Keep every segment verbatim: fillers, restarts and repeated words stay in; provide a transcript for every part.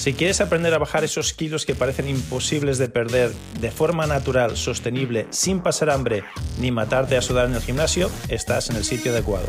Si quieres aprender a bajar esos kilos que parecen imposibles de perder de forma natural, sostenible, sin pasar hambre ni matarte a sudar en el gimnasio, estás en el sitio adecuado.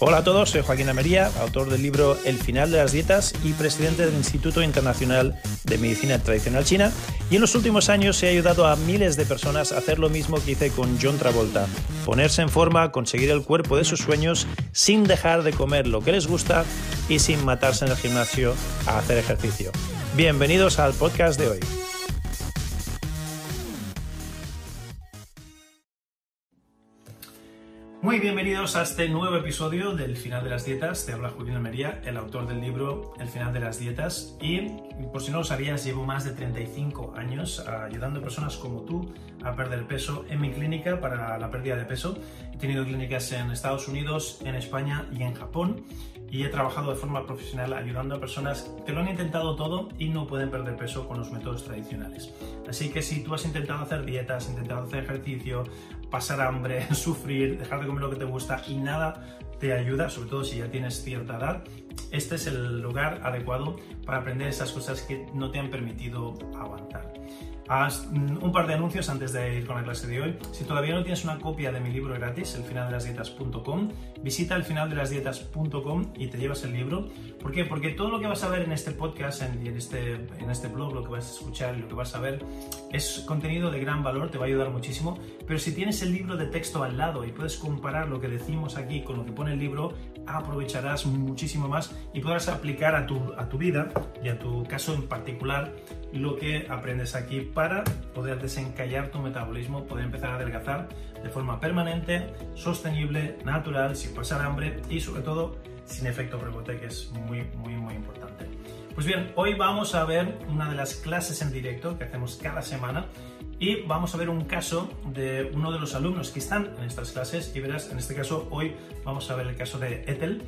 Hola a todos, soy Joaquín Almería, autor del libro El final de las dietas y presidente del Instituto Internacional de Medicina Tradicional China, y en los últimos años he ayudado a miles de personas a hacer lo mismo que hice con John Travolta: ponerse en forma, conseguir el cuerpo de sus sueños sin dejar de comer lo que les gusta y sin matarse en el gimnasio a hacer ejercicio. Bienvenidos al podcast de hoy. Muy bienvenidos a este nuevo episodio del Final de las Dietas. Te habla Joaquín Almería, el autor del libro El final de las dietas, y por si no lo sabías, llevo más de treinta y cinco años ayudando a personas como tú a perder peso en mi clínica para la pérdida de peso. He tenido clínicas en Estados Unidos, en España y en Japón, y he trabajado de forma profesional ayudando a personas que lo han intentado todo y no pueden perder peso con los métodos tradicionales. Así que si tú has intentado hacer dietas, intentado hacer ejercicio, pasar hambre, sufrir, dejar de comer lo que te gusta y nada te ayuda, sobre todo si ya tienes cierta edad, este es el lugar adecuado para aprender esas cosas que no te han permitido avanzar. Haz un par de anuncios antes de ir con la clase de hoy. Si todavía no tienes una copia de mi libro gratis, el final de las dietas punto com, visita el final de las dietas punto com y te llevas el libro. ¿Por qué? Porque todo lo que vas a ver en este podcast, en, en, este, en este blog, lo que vas a escuchar y lo que vas a ver es contenido de gran valor, te va a ayudar muchísimo. Pero si tienes el libro de texto al lado y puedes comparar lo que decimos aquí con lo que pone el libro, aprovecharás muchísimo más y podrás aplicar a tu, a tu vida y a tu caso en particular lo que aprendes aquí para poder desencallar tu metabolismo, poder empezar a adelgazar de forma permanente, sostenible, natural, sin pasar hambre y sobre todo sin efecto rebote, que es muy, muy, muy importante. Pues bien, hoy vamos a ver una de las clases en directo que hacemos cada semana y vamos a ver un caso de uno de los alumnos que están en estas clases, y verás, en este caso hoy vamos a ver el caso de Ethel.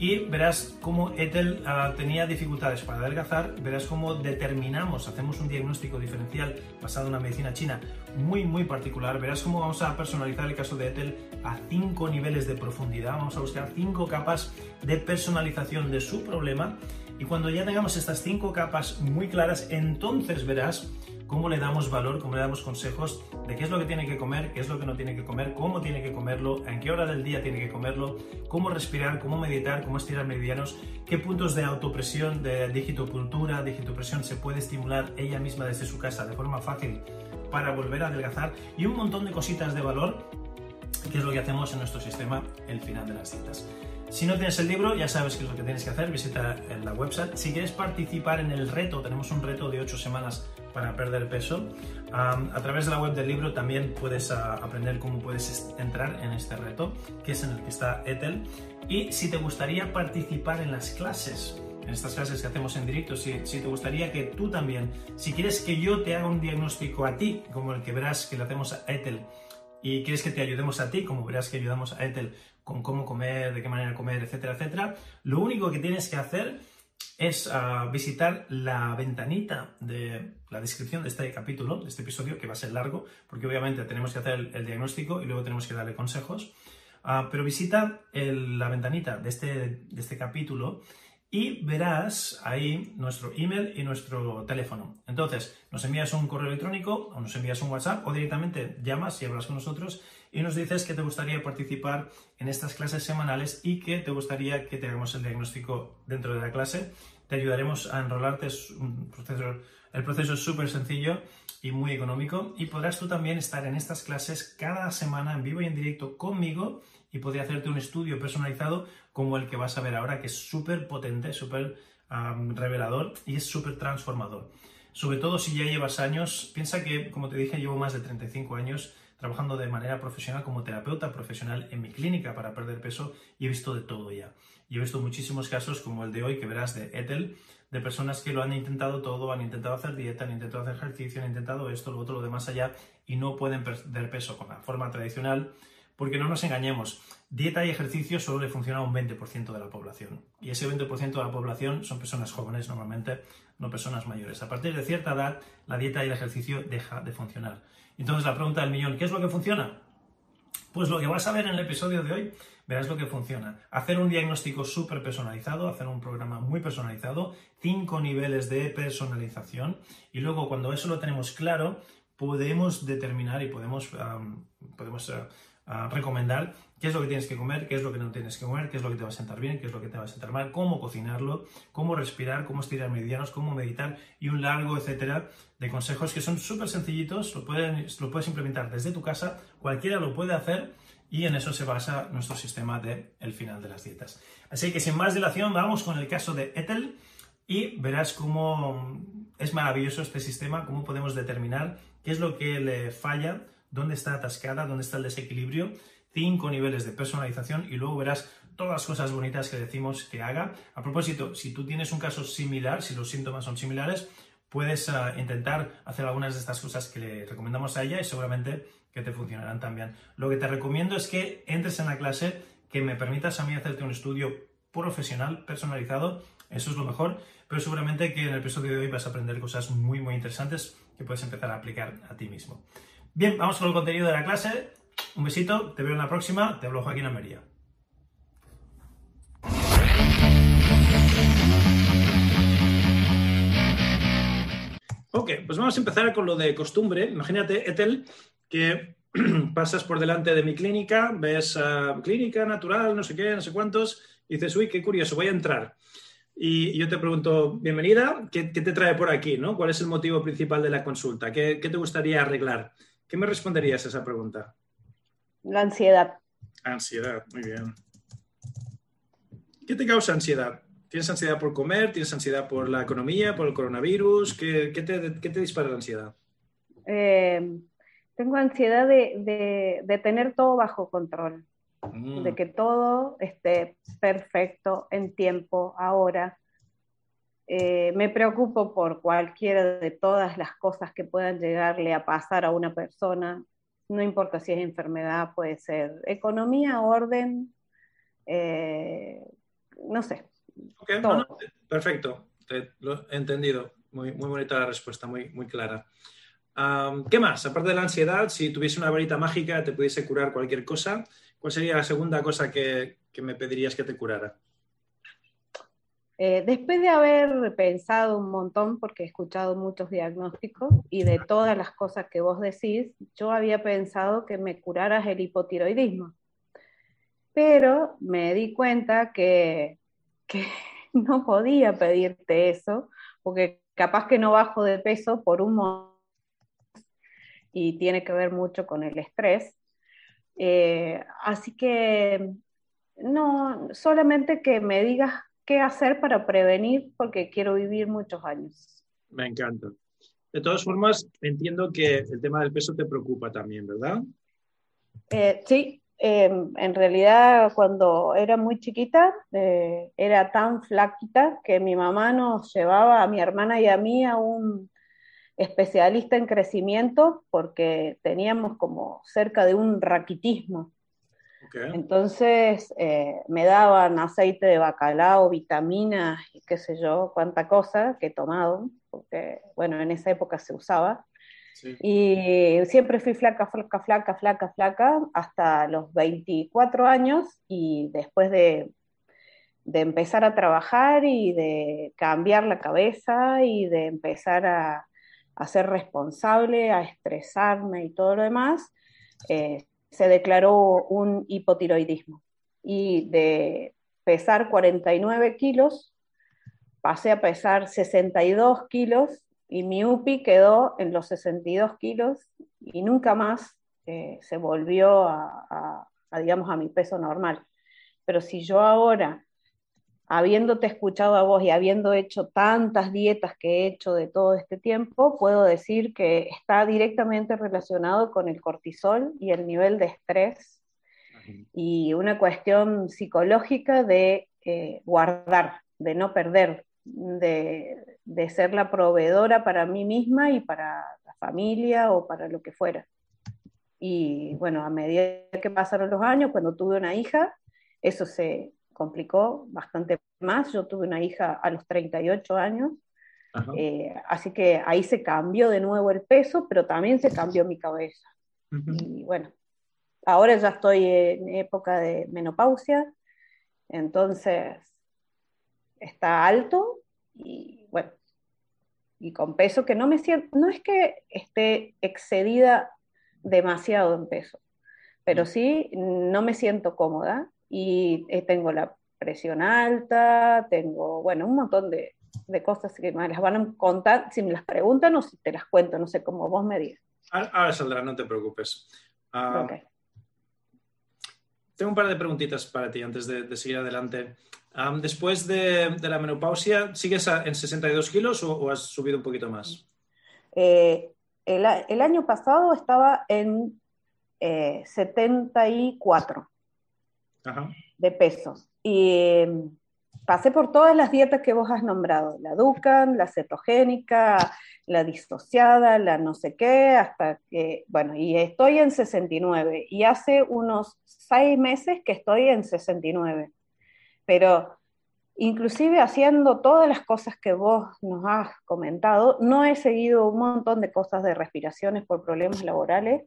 Y verás cómo Ethel uh, tenía dificultades para adelgazar, verás cómo determinamos, hacemos un diagnóstico diferencial basado en una medicina china muy, muy particular, verás cómo vamos a personalizar el caso de Ethel a cinco niveles de profundidad, vamos a buscar cinco capas de personalización de su problema, y cuando ya tengamos estas cinco capas muy claras, entonces verás cómo le damos valor, cómo le damos consejos de qué es lo que tiene que comer, qué es lo que no tiene que comer, cómo tiene que comerlo, en qué hora del día tiene que comerlo, cómo respirar, cómo meditar, cómo estirar meridianos, qué puntos de autopresión, de digitocultura, digitopresión se puede estimular ella misma desde su casa de forma fácil para volver a adelgazar, y un montón de cositas de valor, que es lo que hacemos en nuestro sistema El Final de las Dietas. Si no tienes el libro, ya sabes qué es lo que tienes que hacer, visita la website. Si quieres participar en el reto, tenemos un reto de ocho semanas para perder peso. Um, a través de la web del libro también puedes uh, aprender cómo puedes entrar en este reto, que es en el que está Ethel. Y si te gustaría participar en las clases, en estas clases que hacemos en directo, si, si te gustaría que tú también, si quieres que yo te haga un diagnóstico a ti, como el que verás que le hacemos a Ethel, y quieres que te ayudemos a ti, como verás que ayudamos a Ethel con cómo comer, de qué manera comer, etcétera, etcétera, lo único que tienes que hacer es uh, visitar la ventanita de la descripción de este capítulo, de este episodio, que va a ser largo, porque obviamente tenemos que hacer el, el diagnóstico y luego tenemos que darle consejos, uh, pero visita el, la ventanita de este, de este capítulo y verás ahí nuestro email y nuestro teléfono. Entonces, nos envías un correo electrónico o nos envías un WhatsApp o directamente llamas y hablas con nosotros y nos dices que te gustaría participar en estas clases semanales y que te gustaría que te hagamos el diagnóstico dentro de la clase. Te ayudaremos a enrolarte, es un proceso, el proceso es súper sencillo y muy económico, y podrás tú también estar en estas clases cada semana en vivo y en directo conmigo y podría hacerte un estudio personalizado como el que vas a ver ahora, que es súper potente, súper um, revelador y es súper transformador. Sobre todo si ya llevas años, piensa que, como te dije, llevo más de treinta y cinco años trabajando de manera profesional como terapeuta profesional en mi clínica para perder peso y he visto de todo ya. Y he visto muchísimos casos como el de hoy que verás de Ethel, de personas que lo han intentado todo, han intentado hacer dieta, han intentado hacer ejercicio, han intentado esto, lo otro, lo de más allá, y no pueden perder peso con la forma tradicional. Porque no nos engañemos, dieta y ejercicio solo le funciona a un veinte por ciento de la población. Y ese veinte por ciento de la población son personas jóvenes normalmente, no personas mayores. A partir de cierta edad, la dieta y el ejercicio deja de funcionar. Entonces la pregunta del millón, ¿qué es lo que funciona? Pues lo que vas a ver en el episodio de hoy, verás lo que funciona. Hacer un diagnóstico súper personalizado, hacer un programa muy personalizado, cinco niveles de personalización, y luego cuando eso lo tenemos claro, podemos determinar y podemos, um, podemos uh, uh, recomendar qué es lo que tienes que comer, qué es lo que no tienes que comer, qué es lo que te va a sentar bien, qué es lo que te va a sentar mal, cómo cocinarlo, cómo respirar, cómo estirar meridianos, cómo meditar y un largo etcétera de consejos que son súper sencillitos, lo puedes, lo puedes implementar desde tu casa, cualquiera lo puede hacer y en eso se basa nuestro sistema de El Final de las Dietas. Así que sin más dilación vamos con el caso de Ethel y verás cómo es maravilloso este sistema, cómo podemos determinar qué es lo que le falla, dónde está atascada, dónde está el desequilibrio, cinco niveles de personalización y luego verás todas las cosas bonitas que decimos que haga. A propósito, si tú tienes un caso similar, si los síntomas son similares, puedes uh, intentar hacer algunas de estas cosas que le recomendamos a ella y seguramente que te funcionarán también. Lo que te recomiendo es que entres en la clase, que me permitas a mí hacerte un estudio profesional, personalizado, eso es lo mejor, pero seguramente que en el episodio de hoy vas a aprender cosas muy, muy interesantes que puedes empezar a aplicar a ti mismo. Bien, vamos con el contenido de la clase. Un besito, te veo en la próxima. Te hablo Joaquín Almería. Ok, pues vamos a empezar con lo de costumbre. Imagínate, Ethel, que pasas por delante de mi clínica, ves uh, clínica natural, no sé qué, no sé cuántos, y dices, uy, qué curioso, voy a entrar. Y yo te pregunto, bienvenida, ¿qué, qué te trae por aquí, ¿no? ¿Cuál es el motivo principal de la consulta? ¿Qué, qué te gustaría arreglar? ¿Qué me responderías a esa pregunta? La ansiedad. Ansiedad, muy bien. ¿Qué te causa ansiedad? ¿Tienes ansiedad por comer? ¿Tienes ansiedad por la economía, por el coronavirus? ¿Qué, qué, te, qué te dispara la ansiedad? Eh, tengo ansiedad de, de, de tener todo bajo control. De que todo esté perfecto, en tiempo, ahora. Eh, me preocupo por cualquiera de todas las cosas que puedan llegarle a pasar a una persona, no importa si es enfermedad, puede ser economía, orden, eh, no sé. Okay, no, no, perfecto, te, lo he entendido. Muy, muy bonita la respuesta, muy, muy clara. Um, ¿Qué más? Aparte de la ansiedad, si tuviese una varita mágica, te pudiese curar cualquier cosa, ¿cuál sería la segunda cosa que, que me pedirías que te curara? Eh, después de haber pensado un montón, porque he escuchado muchos diagnósticos y de todas las cosas que vos decís, yo había pensado que me curaras el hipotiroidismo. Pero me di cuenta que, que no podía pedirte eso, porque capaz que no bajo de peso por un montón y tiene que ver mucho con el estrés. Eh, así que no, solamente que me digas qué hacer para prevenir, porque quiero vivir muchos años. Me encanta. De todas formas, entiendo que el tema del peso te preocupa también, ¿verdad? Eh, sí, eh, en realidad cuando era muy chiquita, eh, era tan flaquita que mi mamá nos llevaba a mi hermana y a mí a un especialista en crecimiento porque teníamos como cerca de un raquitismo. Okay. Entonces eh, me daban aceite de bacalao, vitaminas y qué sé yo, cuánta cosa que he tomado, porque bueno, en esa época se usaba. Sí. Y siempre fui flaca, flaca, flaca, flaca, flaca, hasta los veinticuatro años y después de... de empezar a trabajar y de cambiar la cabeza y de empezar a a ser responsable, a estresarme y todo lo demás, eh, se declaró un hipotiroidismo. Y de pesar cuarenta y nueve kilos, pasé a pesar sesenta y dos kilos, y mi U P I quedó en los sesenta y dos kilos, y nunca más eh, se volvió a, a, a, digamos, a mi peso normal. Pero si yo ahora, habiéndote escuchado a vos y habiendo hecho tantas dietas que he hecho de todo este tiempo, puedo decir que está directamente relacionado con el cortisol y el nivel de estrés y una cuestión psicológica de eh, guardar, de no perder, de, de ser la proveedora para mí misma y para la familia o para lo que fuera. Y bueno, a medida que pasaron los años, cuando tuve una hija, eso se complicó bastante más. Yo tuve una hija a los treinta y ocho años, eh, así que ahí se cambió de nuevo el peso, pero también se cambió mi cabeza. Uh-huh. Y bueno, ahora ya estoy en época de menopausia, entonces está alto y bueno, y con peso que no me siento, no es que esté excedida demasiado en peso, pero sí no me siento cómoda y tengo la presión alta, tengo, bueno, un montón de, de cosas que me las van a contar, si me las preguntan o si te las cuento, no sé, como vos me digas. Ahora saldrá, no te preocupes. Uh, okay. Tengo un par de preguntitas para ti antes de, de seguir adelante. Um, después de, de la menopausia, ¿sigues a, en sesenta y dos kilos o, o has subido un poquito más? Eh, el, el año pasado estaba en eh, setenta y cuatro. Ajá. De pesos. Y eh, pasé por todas las dietas que vos has nombrado, la Dukan, la cetogénica, la disociada, la no sé qué, hasta que, bueno, y estoy en sesenta y nueve, y hace unos seis meses que estoy en sesenta y nueve, pero inclusive haciendo todas las cosas que vos nos has comentado, no he seguido un montón de cosas de respiraciones por problemas laborales,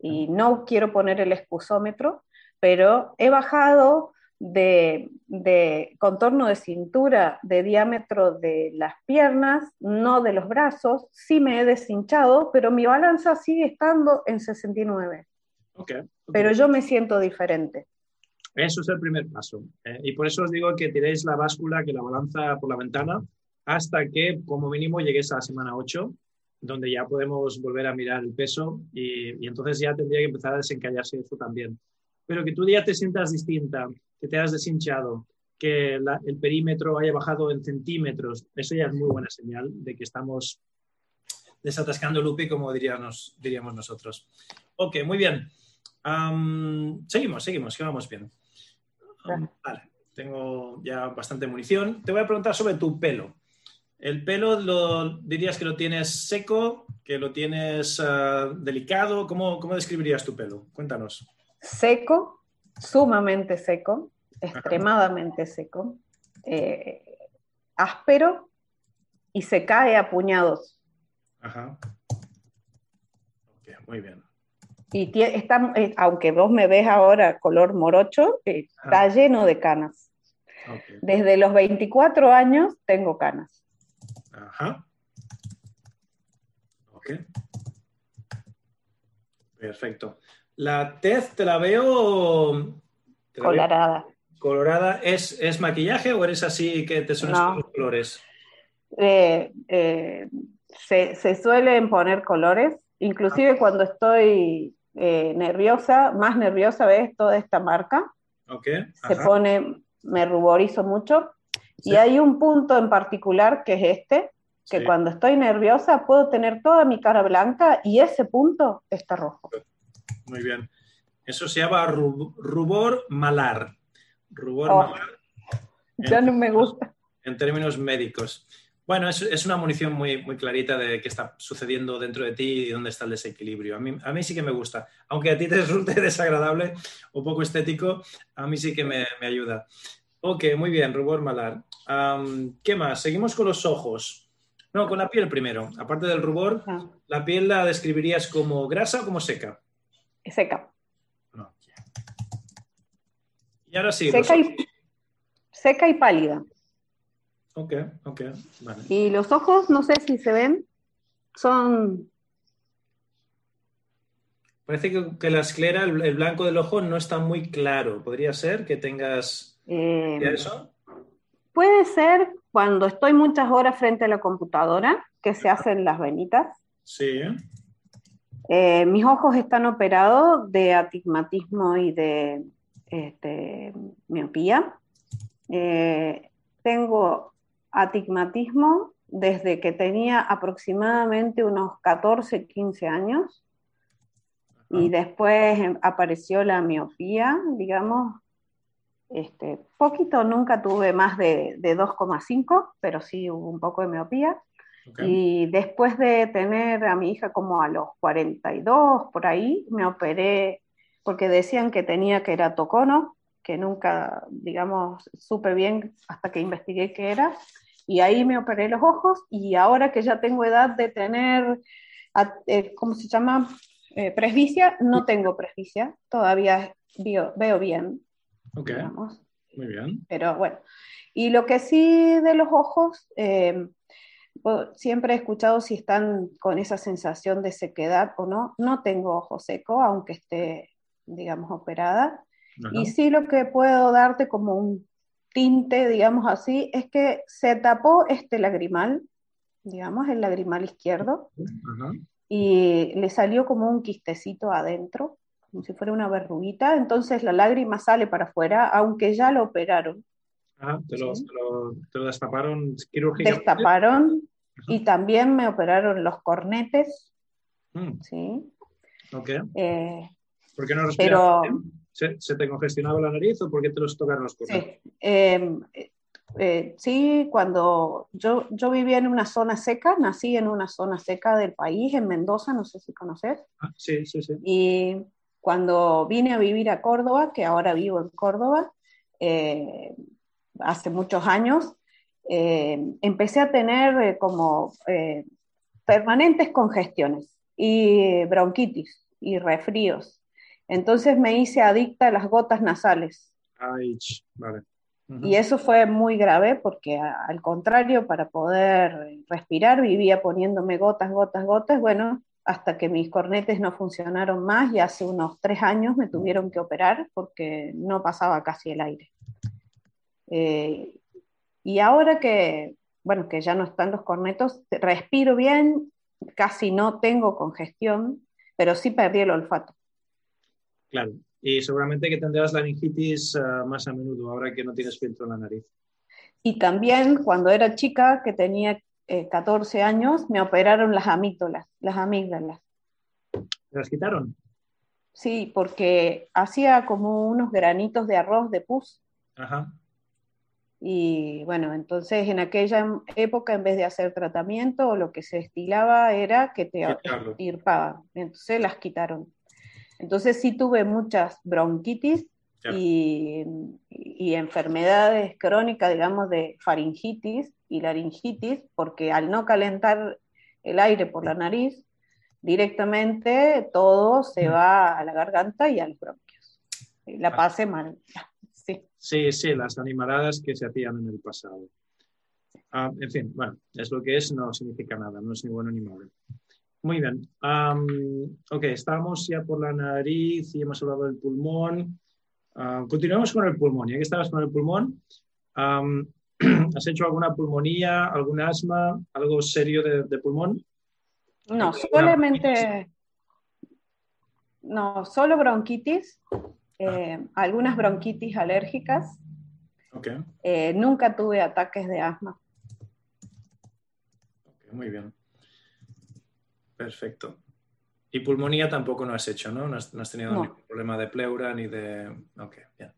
y no quiero poner el excusómetro, pero he bajado de, de contorno de cintura, de diámetro de las piernas, no de los brazos, sí me he deshinchado, pero mi balanza sigue estando en sesenta y nueve. Okay. Pero yo me siento diferente. Eso es el primer paso. Eh, y por eso os digo que tiréis la báscula, que la balanza por la ventana, hasta que como mínimo lleguéis a la semana ocho, donde ya podemos volver a mirar el peso y, y entonces ya tendría que empezar a desencallarse eso también. Pero que tú ya te sientas distinta, que te has deshinchado, que la, el perímetro haya bajado en centímetros, eso ya es muy buena señal de que estamos desatascando el U P I, como diríamos, diríamos nosotros. Ok, muy bien. Um, seguimos, seguimos, que vamos bien. Um, vale, tengo ya bastante munición. Te voy a preguntar sobre tu pelo. ¿El pelo lo, dirías que lo tienes seco, que lo tienes uh, delicado? ¿Cómo, cómo describirías tu pelo? Cuéntanos. Seco, sumamente seco, extremadamente seco, eh, áspero y se cae a puñados. Ajá. Okay, muy bien. Y está, eh, aunque vos me ves ahora color morocho, eh, está lleno de canas. Okay. Desde los veinticuatro años tengo canas. Ajá. Ok. Perfecto. La tez te la veo... Te la colorada. Veo. Colorada. ¿Es, ¿Es maquillaje o eres así que te sueles no. poner colores? Eh, eh, se, se suelen poner colores. Inclusive ah. cuando estoy eh, nerviosa, más nerviosa ves toda esta marca. Okay. Se pone, me ruborizo mucho. Sí. Y hay un punto en particular que es este, que sí. cuando estoy nerviosa puedo tener toda mi cara blanca y ese punto está rojo. Muy bien. Eso se llama rub rubor malar. Rubor oh, malar. En, ya no me gusta. En términos médicos. Bueno, es, es una munición muy, muy clarita de qué está sucediendo dentro de ti y dónde está el desequilibrio. A mí, a mí sí que me gusta. Aunque a ti te resulte desagradable o poco estético, a mí sí que me, me ayuda. Ok, muy bien, rubor malar. Um, ¿Qué más? Seguimos con los ojos. No, con la piel primero. Aparte del rubor, ah. ¿la piel la describirías como grasa o como seca? Seca. No. Y ahora sí. Seca, y, seca y pálida. Ok, ok. Vale. Y los ojos, no sé si se ven, son... Parece que, que la esclera, el, el blanco del ojo no está muy claro. ¿Podría ser que tengas eh, eso? Puede ser cuando estoy muchas horas frente a la computadora, que se hacen las venitas. Sí. Eh, mis ojos están operados de astigmatismo y de este, miopía. Eh, tengo astigmatismo desde que tenía aproximadamente unos catorce, quince años. Ajá. Y después apareció la miopía, digamos. Este, poquito, nunca tuve más de, de dos coma cinco, pero sí hubo un poco de miopía. Okay. Y después de tener a mi hija como a los cuarenta y dos, por ahí, me operé porque decían que tenía queratocono, que nunca, digamos, supe bien hasta que investigué qué era, y ahí me operé los ojos, y ahora que ya tengo edad de tener, ¿cómo se llama? eh, presbicia. No tengo presbicia, todavía veo, veo bien. Ok, digamos. Muy bien. Pero bueno, y lo que sí de los ojos, eh, siempre he escuchado si están con esa sensación de sequedad o no. No tengo ojo seco, aunque esté, digamos, operada. Ajá. Y sí, lo que puedo darte como un tinte, digamos así, es que se tapó este lagrimal, digamos, el lagrimal izquierdo. Ajá. Y le salió como un quistecito adentro, como si fuera una verruguita, entonces la lágrima sale para afuera, aunque ya lo operaron. Ah, te lo, ¿sí? te lo, te lo destaparon quirúrgicamente. Destaparon. Ajá. Y también me operaron los cornetes. Mm. ¿Sí? Okay. Eh, ¿Por qué no respiraba? Pero... ¿Se, ¿Se te congestionaba la nariz o por qué te los tocaron los cornetes? Sí, eh, eh, sí cuando yo, yo vivía en una zona seca, nací en una zona seca del país, en Mendoza, no sé si conoces. Ah, sí, sí, sí. Y cuando vine a vivir a Córdoba, que ahora vivo en Córdoba, eh, hace muchos años, eh, empecé a tener eh, como eh, permanentes congestiones y bronquitis y resfríos. Entonces me hice adicta a las gotas nasales. Ay, vale. Uh-huh. Y eso fue muy grave porque a, al contrario, para poder respirar vivía poniéndome gotas, gotas, gotas, bueno, hasta que mis cornetes no funcionaron más y hace unos tres años me tuvieron que operar porque no pasaba casi el aire. Eh, y ahora que, bueno, que ya no están los cornetos, respiro bien, casi no tengo congestión, pero sí perdí el olfato. Claro, y seguramente que tendrás laringitis uh, más a menudo, ahora que no tienes filtro en la nariz. Y también cuando era chica, que tenía eh, catorce años, me operaron las amígdalas, las amígdalas. ¿Te las quitaron? Sí, porque hacía como unos granitos de arroz de pus. Ajá. Y bueno, entonces en aquella época, en vez de hacer tratamiento, lo que se estilaba era que te estirpaban. Entonces las quitaron. Entonces sí tuve muchas bronquitis y, y enfermedades crónicas, digamos, de faringitis y laringitis, porque al no calentar el aire por la nariz, directamente todo se va a la garganta y a los bronquios. La pasé mal. Sí, sí, sí, las animaladas que se hacían en el pasado. Ah, en fin, bueno, es lo que es, no significa nada, no es ni bueno ni malo. Muy bien. Um, ok, estábamos ya por la nariz y hemos hablado del pulmón. Uh, continuamos con el pulmón. Ya que estabas con el pulmón, um, ¿has hecho alguna pulmonía, algún asma, algo serio de, de pulmón? No, solamente... No, solo bronquitis. Eh, ah. Algunas bronquitis alérgicas. Okay. Eh, nunca tuve ataques de asma. Okay, muy bien. Perfecto. Y pulmonía tampoco no has hecho, ¿no? No has, no has tenido no. ningún problema de pleura ni de... Ok, bien.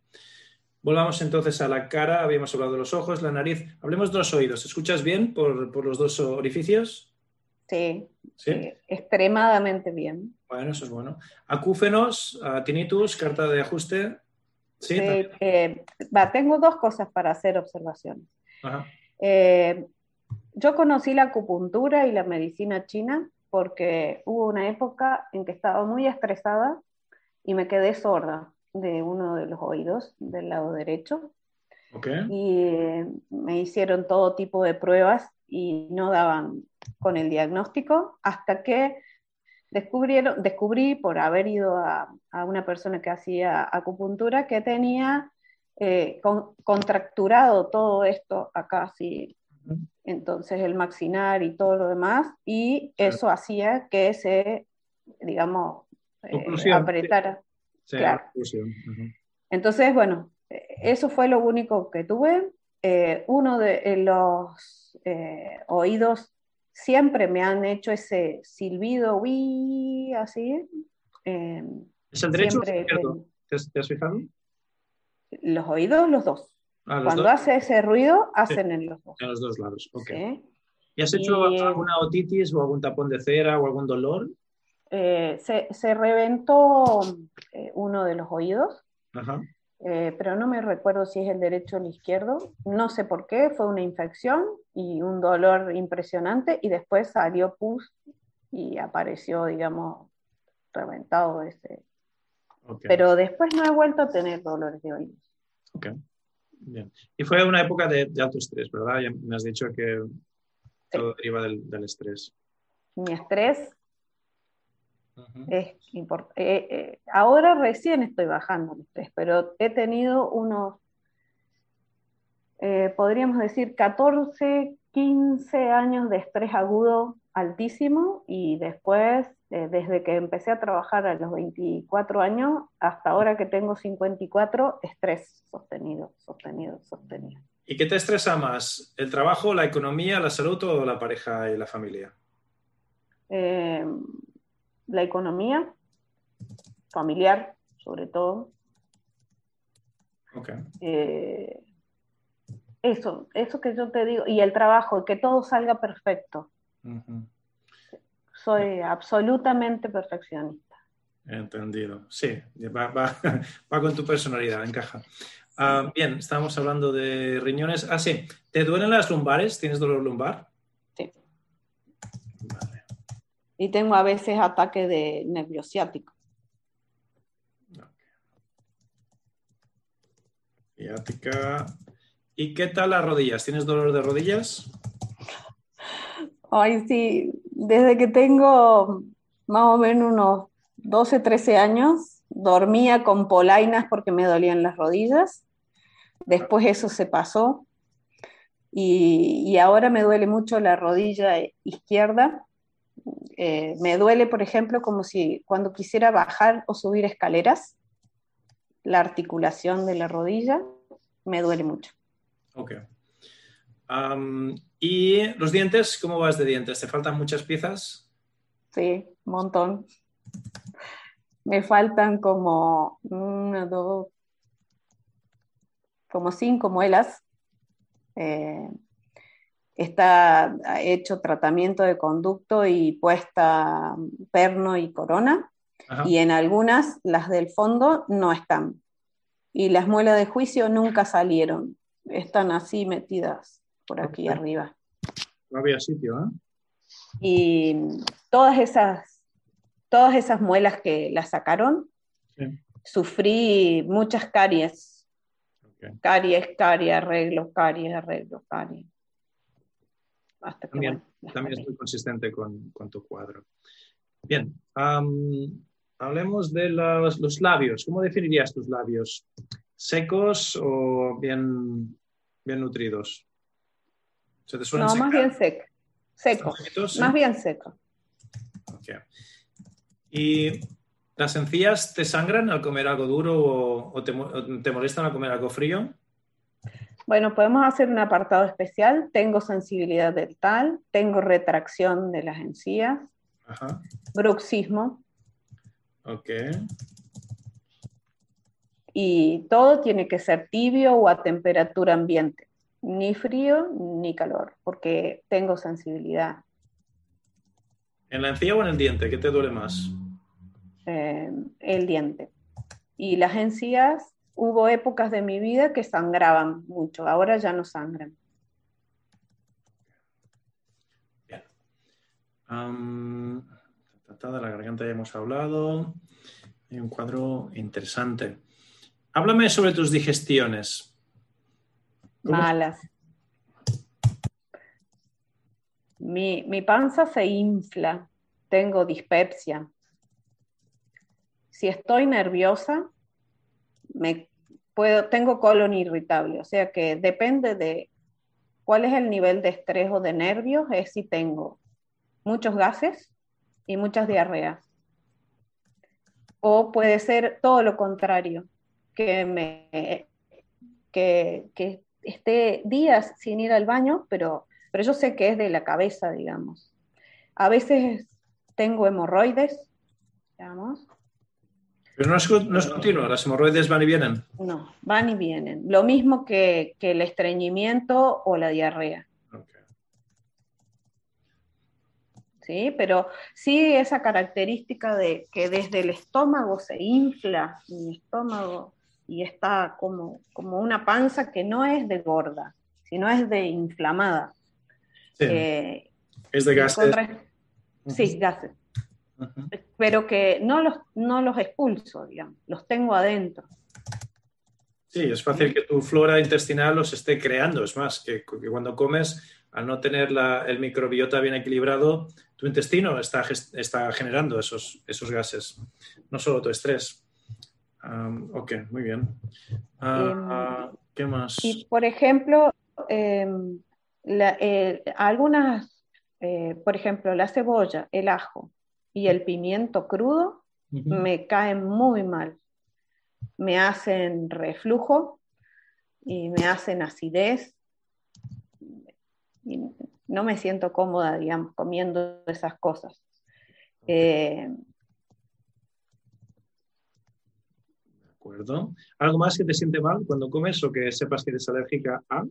Volvamos entonces a la cara. Habíamos hablado de los ojos, la nariz. Hablemos de los oídos. ¿Escuchas bien por, por los dos orificios? Sí, ¿sí? Eh, extremadamente bien. Bueno, eso es bueno. Acúfenos, tinnitus, carta de ajuste. Sí. sí eh, va, tengo dos cosas para hacer observaciones. Ajá. Eh, yo conocí la acupuntura y la medicina china porque hubo una época en que estaba muy estresada y me quedé sorda de uno de los oídos del lado derecho. Okay. Y me hicieron todo tipo de pruebas y no daban con el diagnóstico hasta que descubrieron, descubrí por haber ido a, a una persona que hacía acupuntura que tenía eh, con, contracturado todo esto acá así. Entonces el maxilar y todo lo demás, y eso claro. hacía que se, digamos, eh, apretara. Sí, claro. Uh-huh. Entonces, bueno, eso fue lo único que tuve. Eh, uno de los eh, oídos siempre me han hecho ese silbido, uy, así. Eh, ¿Es el derecho o el izquierdo? ¿Te has, te has fijado? Los oídos, los dos. Ah, cuando dos. hace ese ruido, hacen sí, en los dos. En los dos lados, ok. ¿Sí? ¿Y has hecho y, alguna otitis o algún tapón de cera o algún dolor? Eh, se, se reventó eh, uno de los oídos, ajá. Eh, pero no me recuerdo si es el derecho o el izquierdo. No sé por qué, fue una infección y un dolor impresionante y después salió pus y apareció, digamos, reventado ese. Okay. Pero después no he vuelto a tener dolores de oídos. Ok. Bien. Y fue una época de, de alto estrés, ¿verdad? Ya me has dicho que sí. Todo deriva del, del estrés. Mi estrés uh-huh. es importante. Eh, eh, ahora recién estoy bajando mi estrés, pero he tenido unos, eh, podríamos decir, catorce, quince años de estrés agudo altísimo y después, eh, desde que empecé a trabajar a los veinticuatro años, hasta ahora que tengo cincuenta y cuatro, estrés sostenido, sostenido, sostenido. ¿Y qué te estresa más? ¿El trabajo, la economía, la salud o la pareja y la familia? Eh, la economía, familiar, sobre todo. Okay. Eh, eso, eso que yo te digo, y el trabajo, que todo salga perfecto. Uh-huh. Soy absolutamente perfeccionista. Entendido, sí, va, va, va con tu personalidad, encaja. Uh, bien, estábamos hablando de riñones. Ah, sí, ¿te duelen las lumbares? ¿Tienes dolor lumbar? Sí. Vale. Y tengo a veces ataque de nervio ciático. Okay. Ciática. ¿Y qué tal las rodillas? ¿Tienes dolor de rodillas? Ay, sí, desde que tengo más o menos unos doce, trece años, dormía con polainas porque me dolían las rodillas. Después eso se pasó y, y ahora me duele mucho la rodilla izquierda. Eh, me duele, por ejemplo, como si cuando quisiera bajar o subir escaleras, la articulación de la rodilla me duele mucho. Ok. Um, ¿Y los dientes? ¿Cómo vas de dientes? ¿Te faltan muchas piezas? Sí, un montón. Me faltan como una, dos, como cinco muelas. Eh, está hecho tratamiento de conducto y puesta perno y corona. Ajá. Y en algunas, las del fondo, no están. Y las muelas de juicio nunca salieron. Están así metidas por aquí arriba. No había sitio, ¿eh? Y todas esas, todas esas muelas que las sacaron, sí. Sufrí muchas caries. Okay. Caries, caries, arreglo, caries, arreglo, caries. Hasta que, también bueno, también estoy consistente con, con tu cuadro. Bien, um, hablemos de los, los labios. ¿Cómo definirías tus labios? ¿Secos o bien, bien nutridos? ¿Se te suelen no, secar? Más bien seco. Seco. ¿Sí? Más bien seco. Okay. ¿Y las encías te sangran al comer algo duro o, o, te, o te molestan al comer algo frío? Bueno, podemos hacer un apartado especial. Tengo sensibilidad dental, tengo retracción de las encías, ajá, bruxismo. Ok. Y todo tiene que ser tibio o a temperatura ambiente, ni frío ni calor, porque tengo sensibilidad. ¿En la encía o en el diente? ¿Qué te duele más? Eh, el diente. Y las encías, hubo épocas de mi vida que sangraban mucho, ahora ya no sangran. Bien. Um, de la garganta ya hemos hablado. Hay un cuadro interesante. Háblame sobre tus digestiones. ¿Cómo? Malas. Mi, mi panza se infla. Tengo dispepsia. Si estoy nerviosa, me puedo, tengo colon irritable. O sea que depende de cuál es el nivel de estrés o de nervios, es si tengo muchos gases y muchas diarreas. O puede ser todo lo contrario. Que, me, que, que esté días sin ir al baño, pero, pero yo sé que es de la cabeza, digamos. A veces tengo hemorroides, digamos. Pero no es, no es continuo, las hemorroides van y vienen. No, van y vienen. Lo mismo que, que el estreñimiento o la diarrea. Okay. Sí, pero sí esa característica de que desde el estómago se infla mi estómago. Y está como, como una panza que no es de gorda, sino es de inflamada. Sí. Eh, es de gases. Contra... Sí, gases. Uh-huh. Pero que no los, no los expulso, digamos, los tengo adentro. Sí, es fácil que tu flora intestinal los esté creando. Es más, que, que cuando comes, al no tener la, el microbiota bien equilibrado, tu intestino está, está generando esos, esos gases, no solo tu estrés. Um, ok, muy bien. Uh, uh, ¿Qué más? Y, por ejemplo, eh, la, eh, algunas, eh, por ejemplo, la cebolla, el ajo y el pimiento crudo uh-huh. me caen muy mal. Me hacen reflujo y me hacen acidez. Y no me siento cómoda, digamos, comiendo esas cosas. Eh, De acuerdo. ¿Algo más que te siente mal cuando comes o que sepas que eres alérgica a?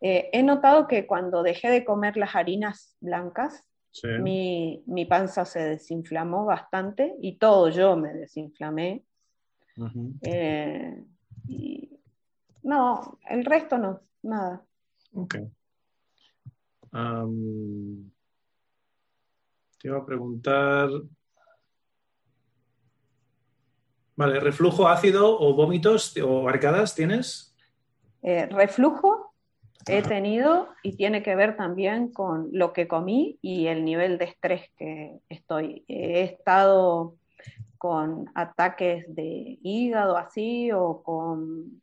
Eh, he notado que cuando dejé de comer las harinas blancas, sí. mi, mi panza se desinflamó bastante y todo yo me desinflamé. Uh-huh. eh, y, no, el resto no, nada. Ok. Um, te iba a preguntar... Vale, ¿reflujo ácido o vómitos o arcadas tienes? Eh, reflujo he tenido y tiene que ver también con lo que comí y el nivel de estrés que estoy. He estado con ataques de hígado así o con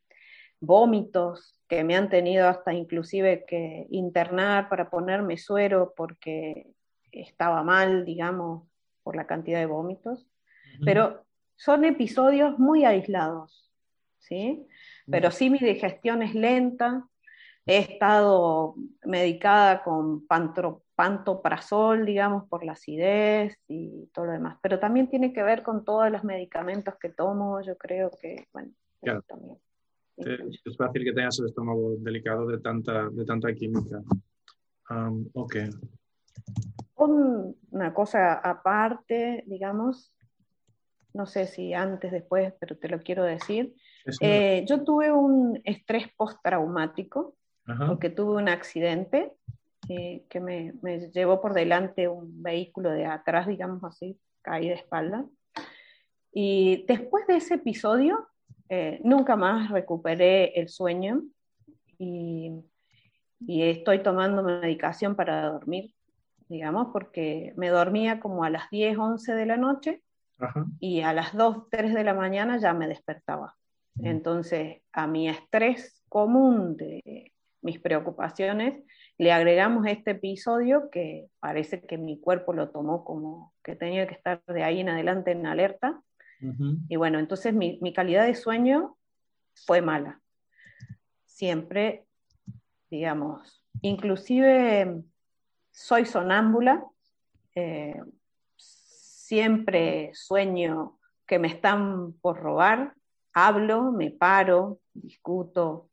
vómitos que me han tenido hasta inclusive que internar para ponerme suero porque estaba mal, digamos, por la cantidad de vómitos. Uh-huh. Pero son episodios muy aislados, ¿sí? Uh-huh. Pero sí mi digestión es lenta, he estado medicada con pantro, pantoprazol, digamos, por la acidez y todo lo demás. Pero también tiene que ver con todos los medicamentos que tomo, yo creo que, bueno, claro. Eso también. Es fácil que tengas el estómago delicado de tanta, de tanta química. Um, ok. Una cosa aparte, digamos, no sé si antes, después, pero te lo quiero decir. Eh, yo tuve un estrés postraumático, ajá, porque tuve un accidente eh, que me, me llevó por delante un vehículo de atrás, digamos así, caí de espalda. Y después de ese episodio, Eh, nunca más recuperé el sueño y, y estoy tomando medicación para dormir, digamos, porque me dormía como a las diez, once de la noche. Ajá. Y a las dos, tres de la mañana ya me despertaba. Entonces, a mi estrés común de mis preocupaciones, le agregamos este episodio que parece que mi cuerpo lo tomó como que tenía que estar de ahí en adelante en alerta. Uh-huh. Y bueno, entonces mi, mi calidad de sueño fue mala. Siempre, digamos, inclusive soy sonámbula, eh, siempre sueño que me están por robar, hablo, me paro, discuto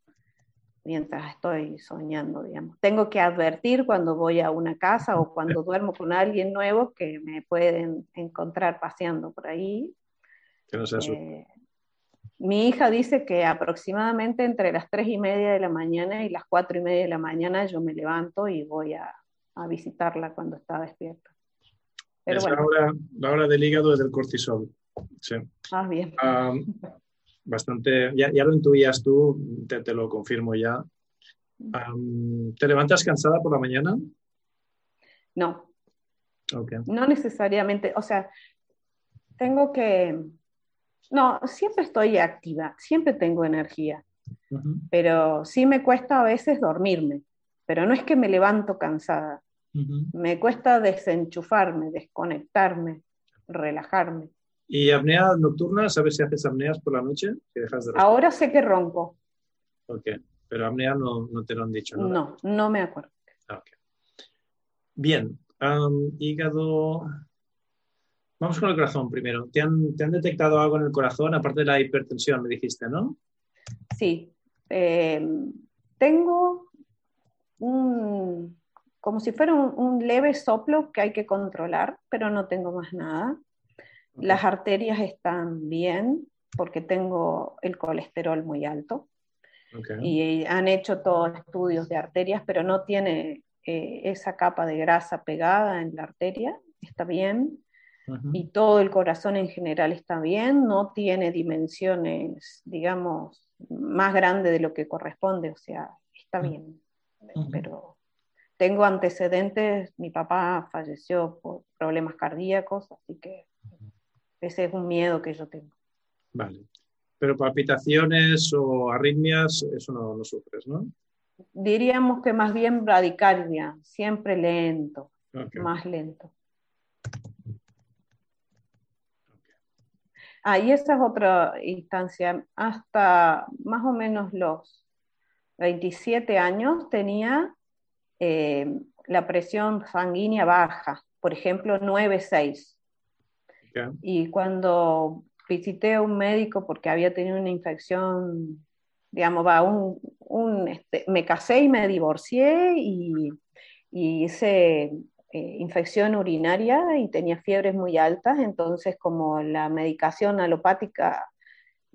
mientras estoy soñando, digamos. Tengo que advertir cuando voy a una casa o cuando duermo con alguien nuevo que me pueden encontrar paseando por ahí. Que no sea su... eh, mi hija dice que aproximadamente entre las tres y media de la mañana y las cuatro y media de la mañana yo me levanto y voy a, a visitarla cuando está despierta. Pero es bueno. la, hora, la hora del hígado es del cortisol. Sí. Ah, bien. Um, bastante, ya, ya lo intuías tú, te, te lo confirmo ya. Um, ¿Te levantas cansada por la mañana? No. Okay. No necesariamente, o sea, tengo que... No, siempre estoy activa, siempre tengo energía, uh-huh, pero sí me cuesta a veces dormirme, pero no es que me levanto cansada, uh-huh, me cuesta desenchufarme, desconectarme, relajarme. ¿Y apnea nocturna? ¿Sabes si haces apneas por la noche? ¿Que dejas de respirar? Ahora sé que ronco. Ok, pero apnea no, no te lo han dicho, ¿no? No, no me acuerdo. Okay. Bien, um, hígado... Vamos con el corazón primero. ¿Te han, ¿Te han detectado algo en el corazón, aparte de la hipertensión, me dijiste, no? Sí. Eh, tengo un, como si fuera un, un leve soplo que hay que controlar, pero no tengo más nada. Okay. Las arterias están bien, porque tengo el colesterol muy alto. Okay. Y han hecho todos estudios de arterias, pero no tiene eh, esa capa de grasa pegada en la arteria. está bien, uh-huh, y todo el corazón en general está bien, no tiene dimensiones, digamos, más grandes de lo que corresponde, o sea, está bien, uh-huh, pero tengo antecedentes, mi papá falleció por problemas cardíacos, así que ese es un miedo que yo tengo. Vale, pero palpitaciones o arritmias, eso no, no sufres, ¿no? Diríamos que más bien bradicardia, siempre lento, okay, más lento. Okay. Ah, y esa es otra instancia. Hasta más o menos los veintisiete años tenía eh, la presión sanguínea baja, por ejemplo nueve coma seis. Okay. Y cuando visité a un médico porque había tenido una infección, digamos, va, un, un, este, me casé y me divorcié y, y hice eh, infección urinaria y tenía fiebres muy altas, entonces como la medicación alopática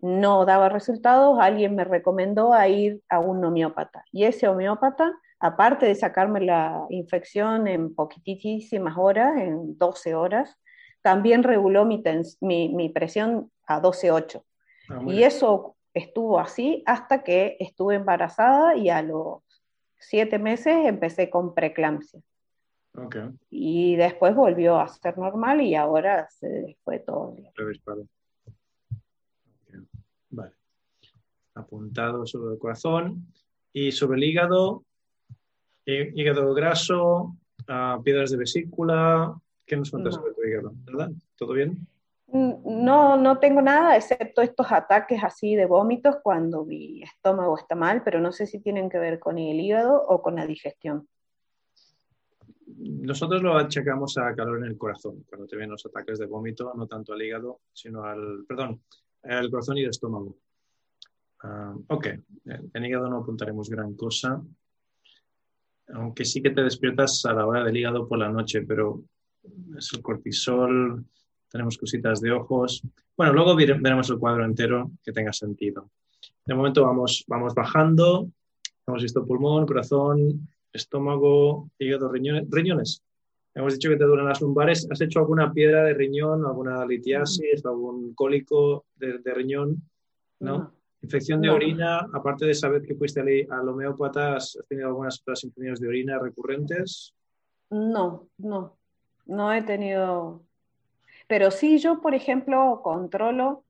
no daba resultados, alguien me recomendó a ir a un homeópata. Y ese homeópata, aparte de sacarme la infección en poquitísimas horas, en doce horas, también reguló mi, tens- mi, mi presión a doce coma ocho. Ah, y eso estuvo así hasta que estuve embarazada y a los siete meses empecé con preeclampsia. Okay. Y después volvió a ser normal y ahora se fue todo bien. Okay. Vale. Apuntado sobre el corazón y sobre el hígado, hígado graso, uh, piedras de vesícula. ¿Qué nos cuentas sobre tu hígado? ¿Verdad? ¿Todo bien? No, no tengo nada, excepto estos ataques así de vómitos cuando mi estómago está mal, pero no sé si tienen que ver con el hígado o con la digestión. Nosotros lo achacamos a calor en el corazón, cuando te ven los ataques de vómito, no tanto al hígado, sino al, perdón, al corazón y al estómago. Uh, ok, en hígado no apuntaremos gran cosa, aunque sí que te despiertas a la hora del hígado por la noche, pero es el cortisol, tenemos cositas de ojos. Bueno, luego veremos el cuadro entero que tenga sentido. De momento vamos, vamos bajando. Hemos visto pulmón, corazón, estómago, hígado, riñones. riñones. Hemos dicho que te duelen las lumbares. ¿Has hecho alguna piedra de riñón, alguna litiasis, algún cólico de, de riñón? ¿No? No. Infección de no. orina, aparte de saber que fuiste al homeópata, ¿has tenido algunas otras infecciones de orina recurrentes? No, no. No he tenido, pero sí yo, por ejemplo, controlo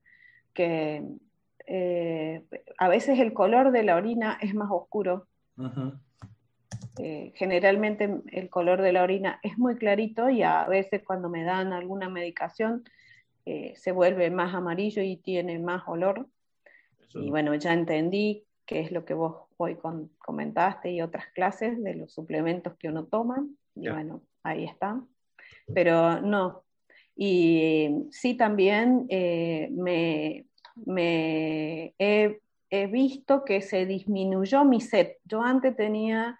que eh, a veces el color de la orina es más oscuro. Uh-huh. Eh, generalmente el color de la orina es muy clarito y a veces cuando me dan alguna medicación eh, se vuelve más amarillo y tiene más olor. Eso. Y bueno, ya entendí qué es lo que vos hoy con, comentaste y otras clases de los suplementos que uno toma. Y yeah. bueno, ahí está. Pero no, y sí también eh, me, me he, he visto que se disminuyó mi sed. Yo antes tenía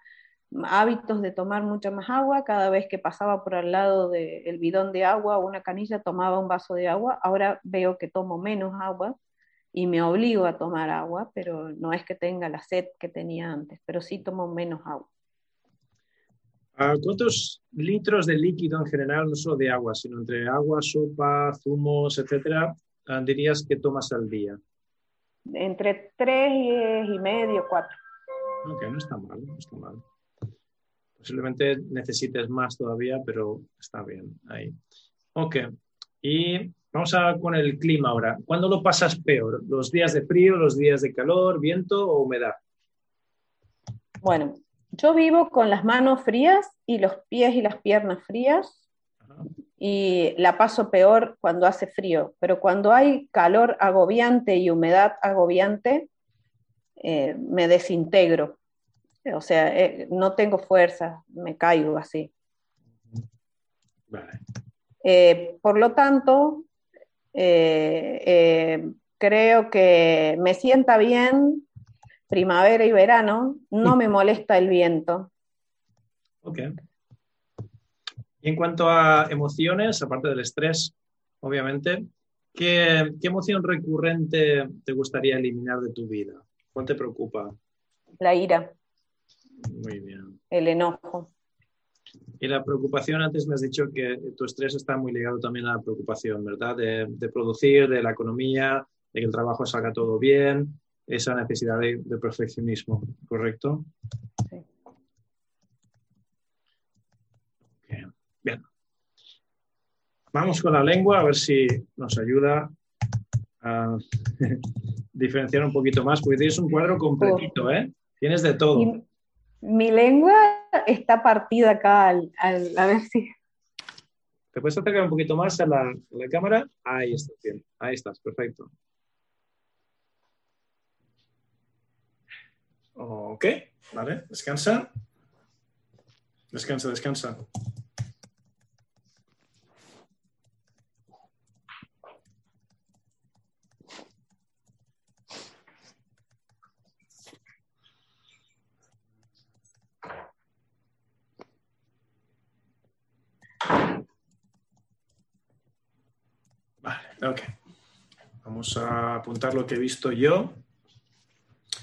hábitos de tomar mucha más agua, cada vez que pasaba por al lado del bidón de agua o una canilla tomaba un vaso de agua, ahora veo que tomo menos agua y me obligo a tomar agua, pero no es que tenga la sed que tenía antes, pero sí tomo menos agua. ¿Cuántos litros de líquido en general, no solo de agua, sino entre agua, sopa, zumos, etcétera, dirías que tomas al día? Entre tres y medio, cuatro. Ok, no está mal, no está mal. Posiblemente necesites más todavía, pero está bien ahí. Ok, y vamos a con el clima ahora. ¿Cuándo lo pasas peor? ¿Los días de frío, los días de calor, viento o humedad? Bueno, yo vivo con las manos frías y los pies y las piernas frías y la paso peor cuando hace frío, pero cuando hay calor agobiante y humedad agobiante eh, me desintegro, o sea, eh, no tengo fuerza, me caigo así. Vale. Eh, por lo tanto, eh, eh, creo que me sienta bien primavera y verano, no me molesta el viento. Ok. Y en cuanto a emociones, aparte del estrés, obviamente, ¿qué, qué emoción recurrente te gustaría eliminar de tu vida? ¿Cuál te preocupa? La ira. Muy bien. El enojo. Y la preocupación, antes me has dicho que tu estrés está muy ligado también a la preocupación, ¿verdad? De, de producir, de la economía, de que el trabajo salga todo bien, esa necesidad de, de perfeccionismo, ¿correcto? Sí. Okay. Bien. Vamos con la lengua, a ver si nos ayuda a diferenciar un poquito más, porque tienes un cuadro completito, ¿eh? Tienes de todo. Mi, mi lengua está partida acá, al, al, a ver si... ¿Te puedes acercar un poquito más a la, a la cámara? Ahí estás, bien. Ahí estás, perfecto. Ok, vale, descansa. Descansa, descansa. Ok, vamos a apuntar lo que he visto yo.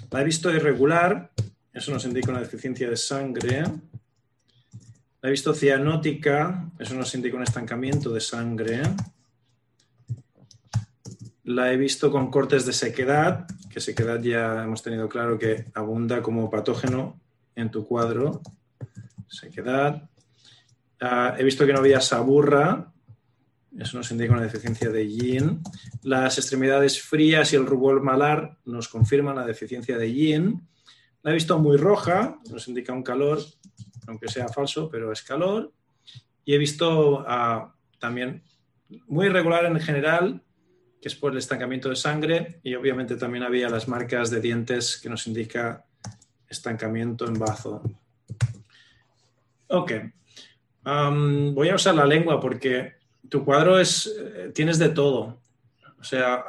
La he visto irregular, eso nos indica una deficiencia de sangre. La he visto cianótica, eso nos indica un estancamiento de sangre. La he visto con cortes de sequedad, que sequedad ya hemos tenido claro que abunda como patógeno en tu cuadro. Sequedad. Uh, he visto que no había saburra. Eso nos indica una deficiencia de yin. Las extremidades frías y el rubor malar nos confirman la deficiencia de yin. La he visto muy roja, nos indica un calor, aunque sea falso, pero es calor. Y he visto uh, también muy irregular en general, que es por el estancamiento de sangre. Y obviamente también había las marcas de dientes que nos indica estancamiento en bazo. Ok. Um, voy a usar la lengua porque... Tu cuadro es, tienes de todo, o sea,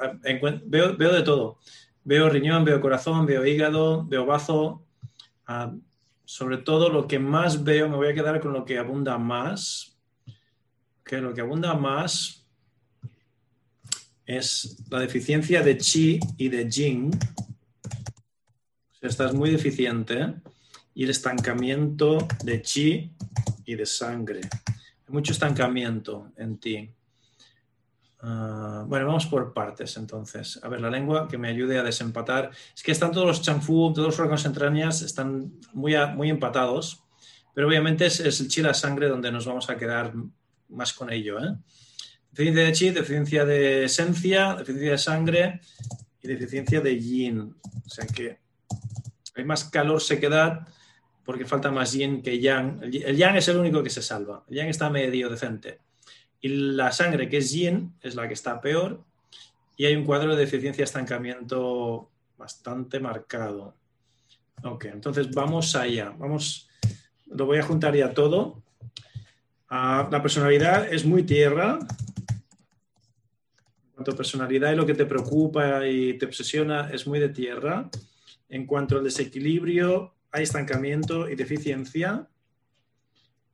veo, veo de todo. Veo riñón, veo corazón, veo hígado, veo bazo. Ah, sobre todo lo que más veo, me voy a quedar con lo que abunda más. Que lo que abunda más es la deficiencia de chi y de yin. O sea, estás muy deficiente, ¿eh? Y el estancamiento de chi y de sangre. Mucho estancamiento en ti. Uh, bueno, vamos por partes entonces. A ver, la lengua que me ayude a desempatar. Es que están todos los chanfú, todos los órganos entrañas, están muy, a, muy empatados, pero obviamente es, es el chi, la sangre, donde nos vamos a quedar más con ello, ¿eh? Deficiencia de chi, deficiencia de esencia, deficiencia de sangre y deficiencia de yin. O sea que hay más calor, sequedad, porque falta más yin que yang. El yang es el único que se salva. El yang está medio decente. Y la sangre, que es yin, es la que está peor. Y hay un cuadro de deficiencia de estancamiento bastante marcado. Ok, entonces vamos allá. Vamos, lo voy a juntar ya todo. Uh, la personalidad es muy tierra. En cuanto a personalidad y lo que te preocupa y te obsesiona, es muy de tierra. En cuanto al desequilibrio... Hay estancamiento y deficiencia.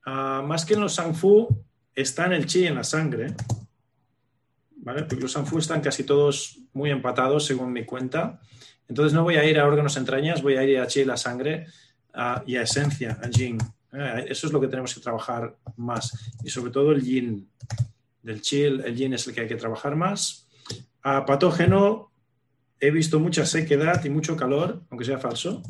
Uh, más que en los sanfu, está en el chi, en la sangre. ¿Vale? Porque los sanfu están casi todos muy empatados, según mi cuenta. Entonces no voy a ir a órganos entrañas, voy a ir a chi, la sangre, uh, y a esencia, a yin. Uh, eso es lo que tenemos que trabajar más. Y sobre todo el yin. Del chi, el yin es el que hay que trabajar más. Uh, patógeno, he visto mucha sequedad y mucho calor, aunque sea falso.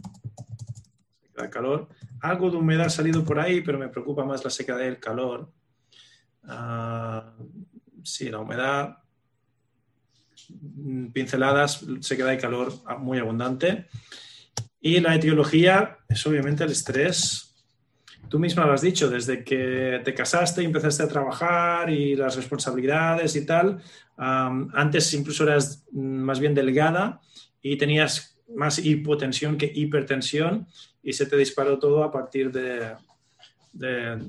La calor. Algo de humedad ha salido por ahí, pero me preocupa más la sequedad del calor. Uh, sí, la humedad, pinceladas, sequedad y calor muy abundante. Y la etiología es obviamente el estrés. Tú misma lo has dicho, desde que te casaste y empezaste a trabajar y las responsabilidades y tal. Um, antes incluso eras más bien delgada y tenías más hipotensión que hipertensión. Y se te disparó todo a partir de, de, de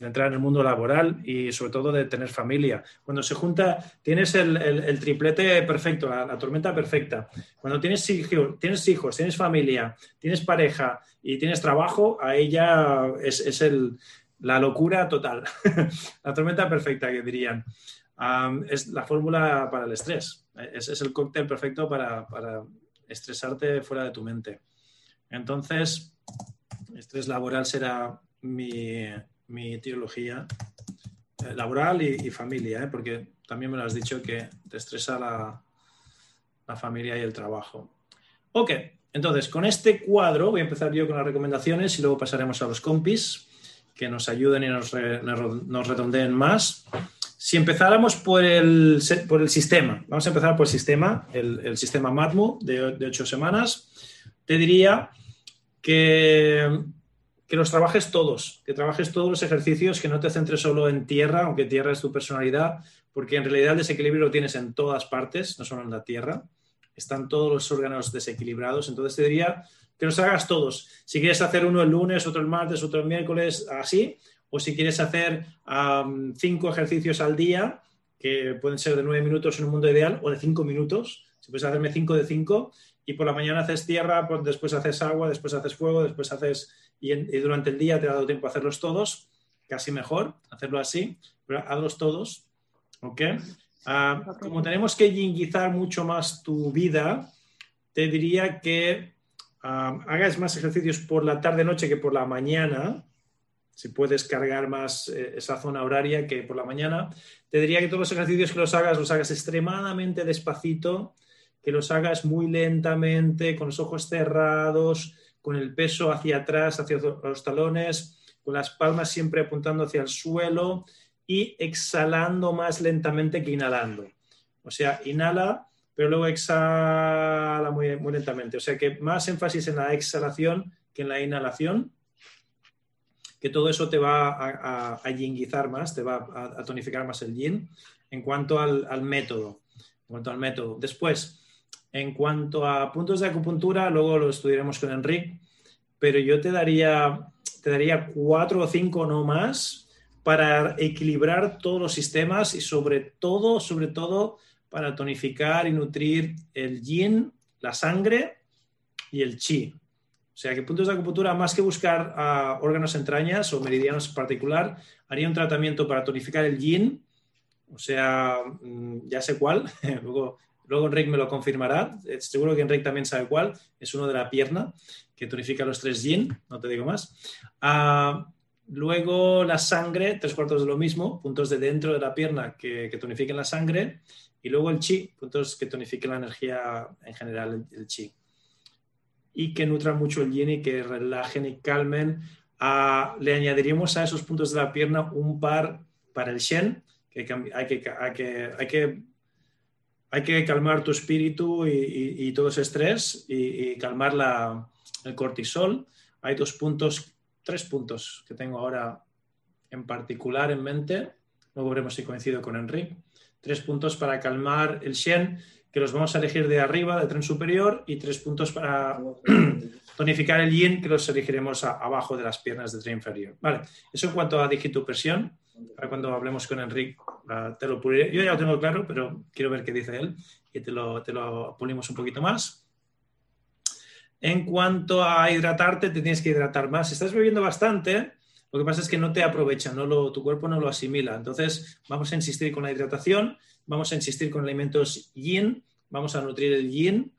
entrar en el mundo laboral y sobre todo de tener familia. Cuando se junta, tienes el, el, el triplete perfecto, la, la tormenta perfecta. Cuando tienes, hijo, tienes hijos, tienes familia, tienes pareja y tienes trabajo, ahí ya es, es el, la locura total. La tormenta perfecta, que dirían. Um, es la fórmula para el estrés. Es, es el cóctel perfecto para, para estresarte fuera de tu mente. Entonces, estrés laboral será mi, mi etiología eh, laboral y, y familia, ¿eh? Porque también me lo has dicho que te estresa la, la familia y el trabajo. Ok, entonces con este cuadro voy a empezar yo con las recomendaciones y luego pasaremos a los compis que nos ayuden y nos, re, nos redondeen más. Si empezáramos por el, por el sistema, vamos a empezar por el sistema, el, el sistema MATMU de, de ocho semanas, te diría que, que los trabajes todos, que trabajes todos los ejercicios, que no te centres solo en tierra, aunque tierra es tu personalidad, porque en realidad el desequilibrio lo tienes en todas partes, no solo en la tierra, están todos los órganos desequilibrados, entonces te diría que los hagas todos. Si quieres hacer uno el lunes, otro el martes, otro el miércoles, así. O si quieres hacer um, cinco ejercicios al día, que pueden ser de nueve minutos en un mundo ideal, o de cinco minutos, si puedes hacerme cinco de cinco, y por la mañana haces tierra, pues después haces agua, después haces fuego, después haces... Y, en, y durante el día te ha dado tiempo a hacerlos todos, casi mejor, hacerlo así, pero hazlos todos, ¿ok? Uh, okay. Como tenemos que yinguizar mucho más tu vida, te diría que uh, hagas más ejercicios por la tarde-noche que por la mañana. Si puedes cargar más esa zona horaria que por la mañana, te diría que todos los ejercicios que los hagas, los hagas extremadamente despacito, que los hagas muy lentamente, con los ojos cerrados, con el peso hacia atrás, hacia los talones, con las palmas siempre apuntando hacia el suelo y exhalando más lentamente que inhalando. O sea, inhala, pero luego exhala muy, muy lentamente. O sea que más énfasis en la exhalación que en la inhalación, que todo eso te va a, a, a yinguizar más, te va a, a tonificar más el yin en cuanto al, al método, en cuanto al método. Después, en cuanto a puntos de acupuntura, luego lo estudiaremos con Enric, pero yo te daría, te daría cuatro o cinco no más para equilibrar todos los sistemas y sobre todo, sobre todo para tonificar y nutrir el yin, la sangre y el chi. O sea, que puntos de acupuntura, más que buscar uh, órganos entrañas o meridianos en particular, haría un tratamiento para tonificar el yin, o sea, mm, ya sé cuál, luego, luego Enric me lo confirmará, seguro que Enric también sabe cuál, es uno de la pierna, que tonifica los tres yin, no te digo más. Uh, luego la sangre, tres cuartos de lo mismo, puntos de dentro de la pierna que, que tonifiquen la sangre, y luego el chi, puntos que tonifiquen la energía en general, el, el chi. Y que nutran mucho el yin y que relajen y calmen. Ah, le añadiríamos a esos puntos de la pierna un par para el shen, que hay que, hay que, hay que, hay que calmar tu espíritu y, y, y todo ese estrés y, y calmar la, el cortisol. Hay dos puntos, tres puntos que tengo ahora en particular en mente, luego veremos si coincido con Enric, tres puntos para calmar el shen, que los vamos a elegir de arriba, de tren superior, y tres puntos para tonificar el yin, que los elegiremos a, abajo de las piernas de tren inferior. Vale, eso en cuanto a digitopresión, para cuando hablemos con Enric, uh, te lo puliré. Yo ya lo tengo claro, pero quiero ver qué dice él, y te lo, te lo pulimos un poquito más. En cuanto a hidratarte, te tienes que hidratar más. Si estás bebiendo bastante, lo que pasa es que no te aprovecha, no lo, tu cuerpo no lo asimila. Entonces, vamos a insistir con la hidratación, vamos a insistir con alimentos yin, vamos a nutrir el yin.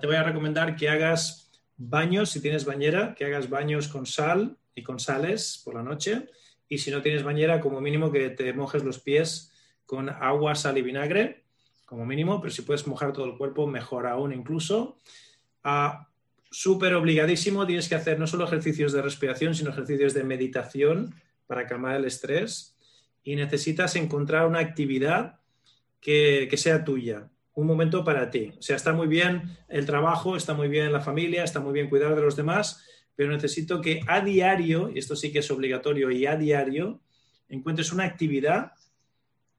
Te voy a recomendar que hagas baños, si tienes bañera, que hagas baños con sal y con sales por la noche. Y si no tienes bañera, como mínimo que te mojes los pies con agua, sal y vinagre, como mínimo. Pero si puedes mojar todo el cuerpo, mejor aún incluso. Ah, súper obligadísimo, tienes que hacer no solo ejercicios de respiración, sino ejercicios de meditación para calmar el estrés. Y necesitas encontrar una actividad Que, que sea tuya, un momento para ti. O sea, está muy bien el trabajo, está muy bien la familia, está muy bien cuidar de los demás, pero necesito que a diario, y esto sí que es obligatorio, y a diario encuentres una actividad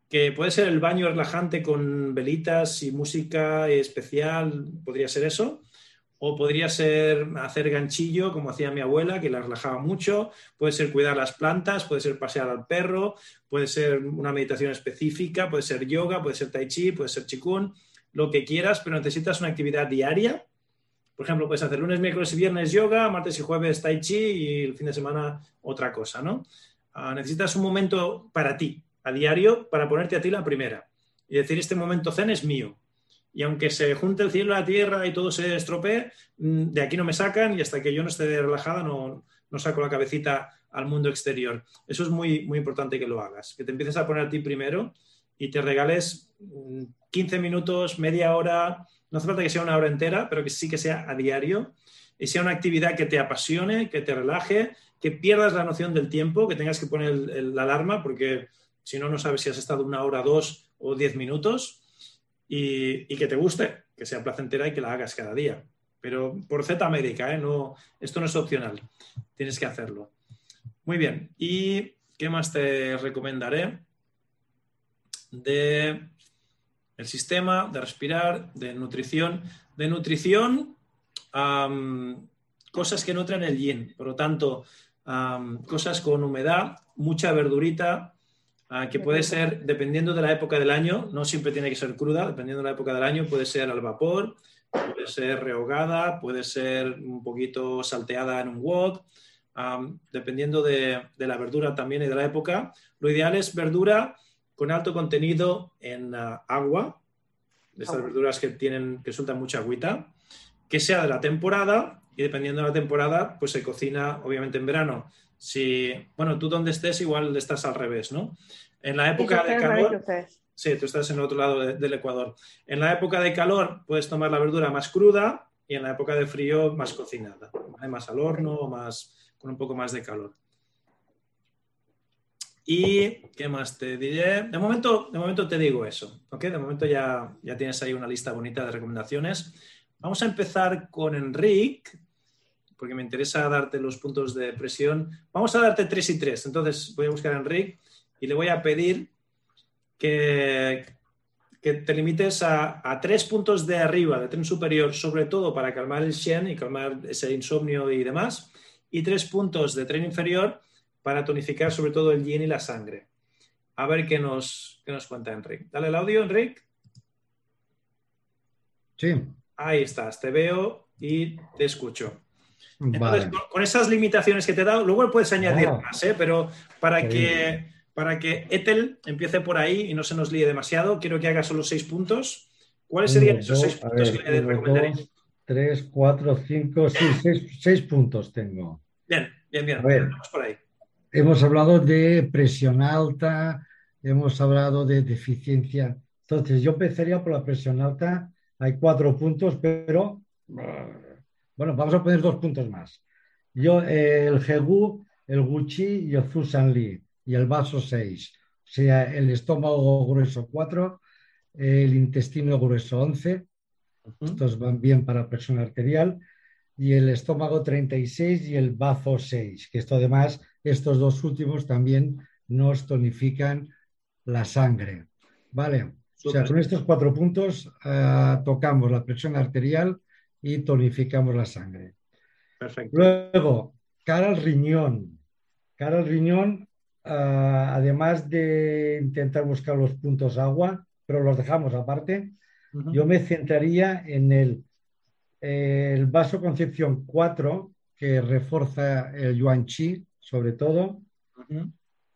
que puede ser el baño relajante con velitas y música especial, podría ser eso, o podría ser hacer ganchillo, como hacía mi abuela, que la relajaba mucho, puede ser cuidar las plantas, puede ser pasear al perro, puede ser una meditación específica, puede ser yoga, puede ser tai chi, puede ser qigong, lo que quieras, pero necesitas una actividad diaria. Por ejemplo, puedes hacer lunes, miércoles y viernes yoga, martes y jueves tai chi y el fin de semana otra cosa, ¿no? Uh, necesitas un momento para ti, a diario, para ponerte a ti la primera y decir, este momento zen es mío. Y aunque se junte el cielo a la tierra y todo se estropee, de aquí no me sacan y hasta que yo no esté relajada no, no saco la cabecita al mundo exterior. Eso es muy, muy importante que lo hagas, que te empieces a poner a ti primero y te regales quince minutos, media hora, no hace falta que sea una hora entera, pero que sí que sea a diario y sea una actividad que te apasione, que te relaje, que pierdas la noción del tiempo, que tengas que poner el, el, la alarma porque si no, no sabes si has estado una hora, dos o diez minutos y, y que te guste, que sea placentera y que la hagas cada día. Pero por Z médica, ¿eh? No, esto no es opcional, tienes que hacerlo. Muy bien, ¿y qué más te recomendaré? De el sistema, de respirar, de nutrición. De nutrición, um, cosas que nutren el yin, por lo tanto, um, cosas con humedad, mucha verdurita, uh, que puede ser, dependiendo de la época del año, no siempre tiene que ser cruda, dependiendo de la época del año, puede ser al vapor, puede ser rehogada, puede ser un poquito salteada en un wok, um, dependiendo de, de la verdura también y de la época. Lo ideal es verdura con alto contenido en uh, agua, de estas verduras que tienen, que sueltan mucha agüita, que sea de la temporada y dependiendo de la temporada, pues se cocina obviamente en verano. Si, bueno, tú donde estés igual estás al revés, ¿no? En la época de calor... Sí, tú estás en el otro lado de, del Ecuador. En la época de calor puedes tomar la verdura más cruda y en la época de frío más cocinada, ¿vale? Más al horno, más, con un poco más de calor. ¿Y qué más te diré? De momento, de momento te digo eso, ¿ok? De momento ya, ya tienes ahí una lista bonita de recomendaciones. Vamos a empezar con Enric, porque me interesa darte los puntos de presión. Vamos a darte tres y tres. Entonces voy a buscar a Enric y le voy a pedir... Que, que te limites a, a tres puntos de arriba, de tren superior, sobre todo para calmar el shen y calmar ese insomnio y demás, y tres puntos de tren inferior para tonificar sobre todo el yin y la sangre. A ver qué nos, qué nos cuenta Enric. Dale el audio, Enric. Sí. Ahí estás, te veo y te escucho. Entonces, vale. con, con esas limitaciones que te he dado, luego puedes añadir ah, más, ¿eh? Pero para que... Para que Ethel empiece por ahí y no se nos líe demasiado, quiero que haga solo seis puntos. ¿Cuáles serían esos seis puntos que le recomendaréis? Tres, cuatro, cinco, seis, seis, seis puntos tengo. Bien, bien, bien. Ver, vamos por ahí. Hemos hablado de presión alta, hemos hablado de deficiencia. Entonces, yo empezaría por la presión alta. Hay cuatro puntos, pero... Bueno, vamos a poner dos puntos más. Yo, eh, el Hegu, el Gucci y el Zusanli. Y el vaso seis, o sea, el estómago grueso cuatro, el intestino grueso once, uh-huh. Estos van bien para presión arterial, y el estómago treinta y seis y el vaso seis, que esto además, estos dos últimos también nos tonifican la sangre, ¿vale? O sea, con estos cuatro puntos uh, tocamos la presión arterial y tonificamos la sangre. Perfecto. Luego, cara al riñón, cara al riñón, Uh, además de intentar buscar los puntos agua, pero los dejamos aparte, uh-huh. Yo me centraría en el, el vaso concepción cuatro, que reforza el yuan chi, sobre todo, uh-huh.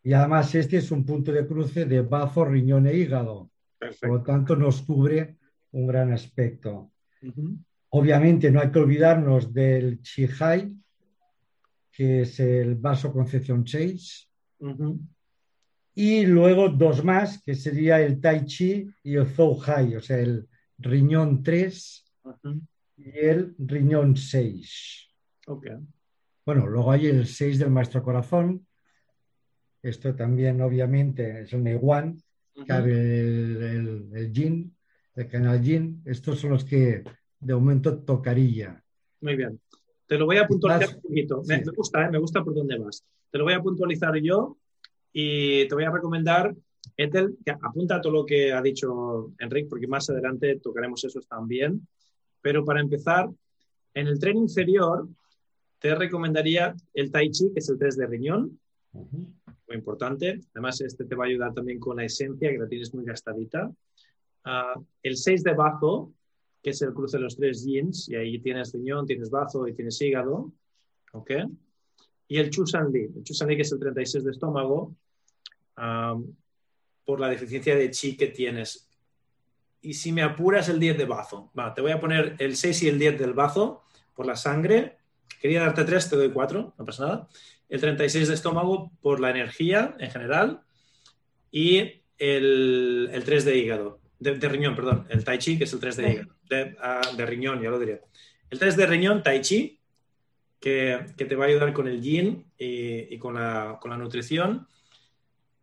Y además este es un punto de cruce de bazo, riñón e hígado. Perfecto. Por lo tanto nos cubre un gran aspecto. Uh-huh. Obviamente no hay que olvidarnos del Zhaohai, que es el vaso concepción seis. Uh-huh. Y luego dos más, que sería el Taixi y el Zhaohai, o sea, el riñón tres, uh-huh. Y el riñón seis. Okay. Bueno, luego hay el seis del maestro corazón. Esto también, obviamente, es el Nei Wan, uh-huh. el, el, el yin, el canal yin. Estos son los que de momento tocaría. Muy bien. Te lo voy a puntualizar un poquito. Sí. Me, me gusta, ¿eh? Me gusta por dónde vas. Te lo voy a puntualizar yo y te voy a recomendar, Ethel, que apunta todo lo que ha dicho Enric, porque más adelante tocaremos esos también. Pero para empezar, en el tren inferior te recomendaría el Taixi, que es el test de riñón, uh-huh. Muy importante. Además, este te va a ayudar también con la esencia, que la tienes muy gastadita. Uh, el seis de bazo, que es el cruce de los tres yins, y ahí tienes riñón, tienes bazo y tienes hígado, ¿ok? Y el Zusanli, el Zusanli que es el treinta y seis de estómago, um, por la deficiencia de chi que tienes. Y si me apuras el diez de bazo, va, te voy a poner el seis y el diez del bazo por la sangre, quería darte tres, te doy cuatro, no pasa nada. el treinta y seis de estómago por la energía en general y el, el tres de hígado, de, de riñón, perdón, el tai chi, que es el tres de hígado, de, uh, de riñón, ya lo diría. El tres de riñón, tai chi, que, que te va a ayudar con el yin y, y con, la, con la nutrición.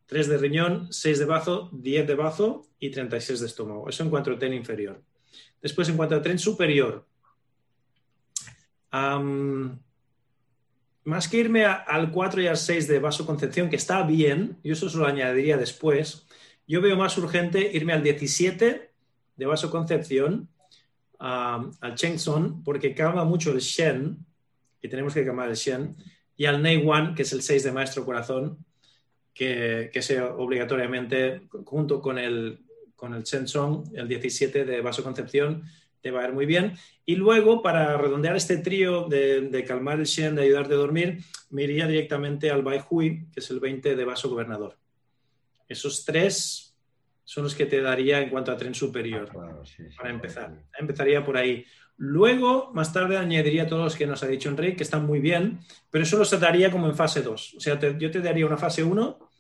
tres de riñón, seis de bazo, diez de bazo y treinta y seis de estómago. Eso en cuanto a tren inferior. Después, en cuanto a tren superior, um, más que irme a, al cuatro y al seis de vasoconcepción, que está bien, yo eso se lo añadiría después, yo veo más urgente irme al diecisiete de vasoconcepción, um, al Shenzong, porque calma mucho el Shen, y tenemos que calmar el Shen, y al Nei Wan, que es el seis de maestro corazón, que, que sea obligatoriamente, junto con el, con el Shenzong, el diecisiete de vasoconcepción, te va a ir muy bien. Y luego, para redondear este trío de, de calmar el Shen, de ayudarte a dormir, me iría directamente al Baihui, que es el veinte de vaso gobernador. Esos tres son los que te daría en cuanto a tren superior, ah, claro, sí, sí, para empezar. Sí, sí. Empezaría por ahí. Luego, más tarde, añadiría todos los que nos ha dicho Enric, que están muy bien, pero eso los trataría como en fase dos. O sea, te, yo te daría una fase uno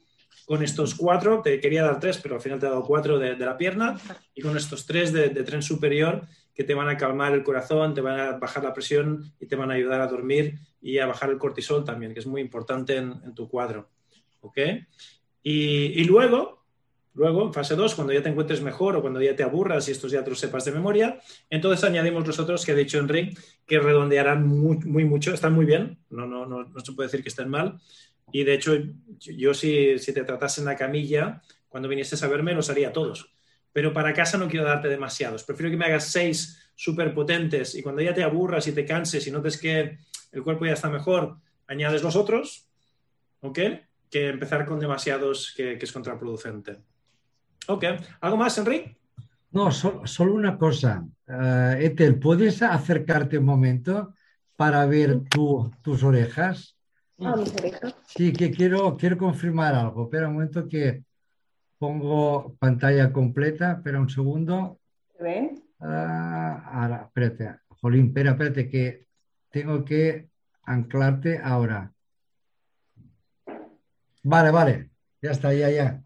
con estos cuatro, te quería dar tres, pero al final te he dado cuatro de, de la pierna, y con estos tres de, de tren superior que te van a calmar el corazón, te van a bajar la presión y te van a ayudar a dormir y a bajar el cortisol también, que es muy importante en, en tu cuadro. ¿Ok? Y, y luego... Luego, en fase dos, cuando ya te encuentres mejor o cuando ya te aburras y estos ya te los sepas de memoria, entonces añadimos los otros que ha dicho Enric, que redondearán muy, muy mucho, están muy bien, no, no, no, no se puede decir que estén mal. Y de hecho, yo si, si te tratase en la camilla, cuando vinieses a verme, los haría todos. Pero para casa no quiero darte demasiados. Prefiero que me hagas seis súper potentes y cuando ya te aburras y te canses y notes que el cuerpo ya está mejor, añades los otros, ¿ok? Que empezar con demasiados que, que es contraproducente. Ok. ¿Algo más, Enric? No, solo, solo una cosa. Uh, Ethel, ¿puedes acercarte un momento para ver tu, tus orejas? Ah, mis orejas. Sí, que quiero, quiero confirmar algo. Espera un momento que pongo pantalla completa. Espera un segundo. ¿Se ve? Uh, ahora, espérate. Jolín, espera, espérate, que tengo que anclarte ahora. Vale, vale. Ya está, ya, ya.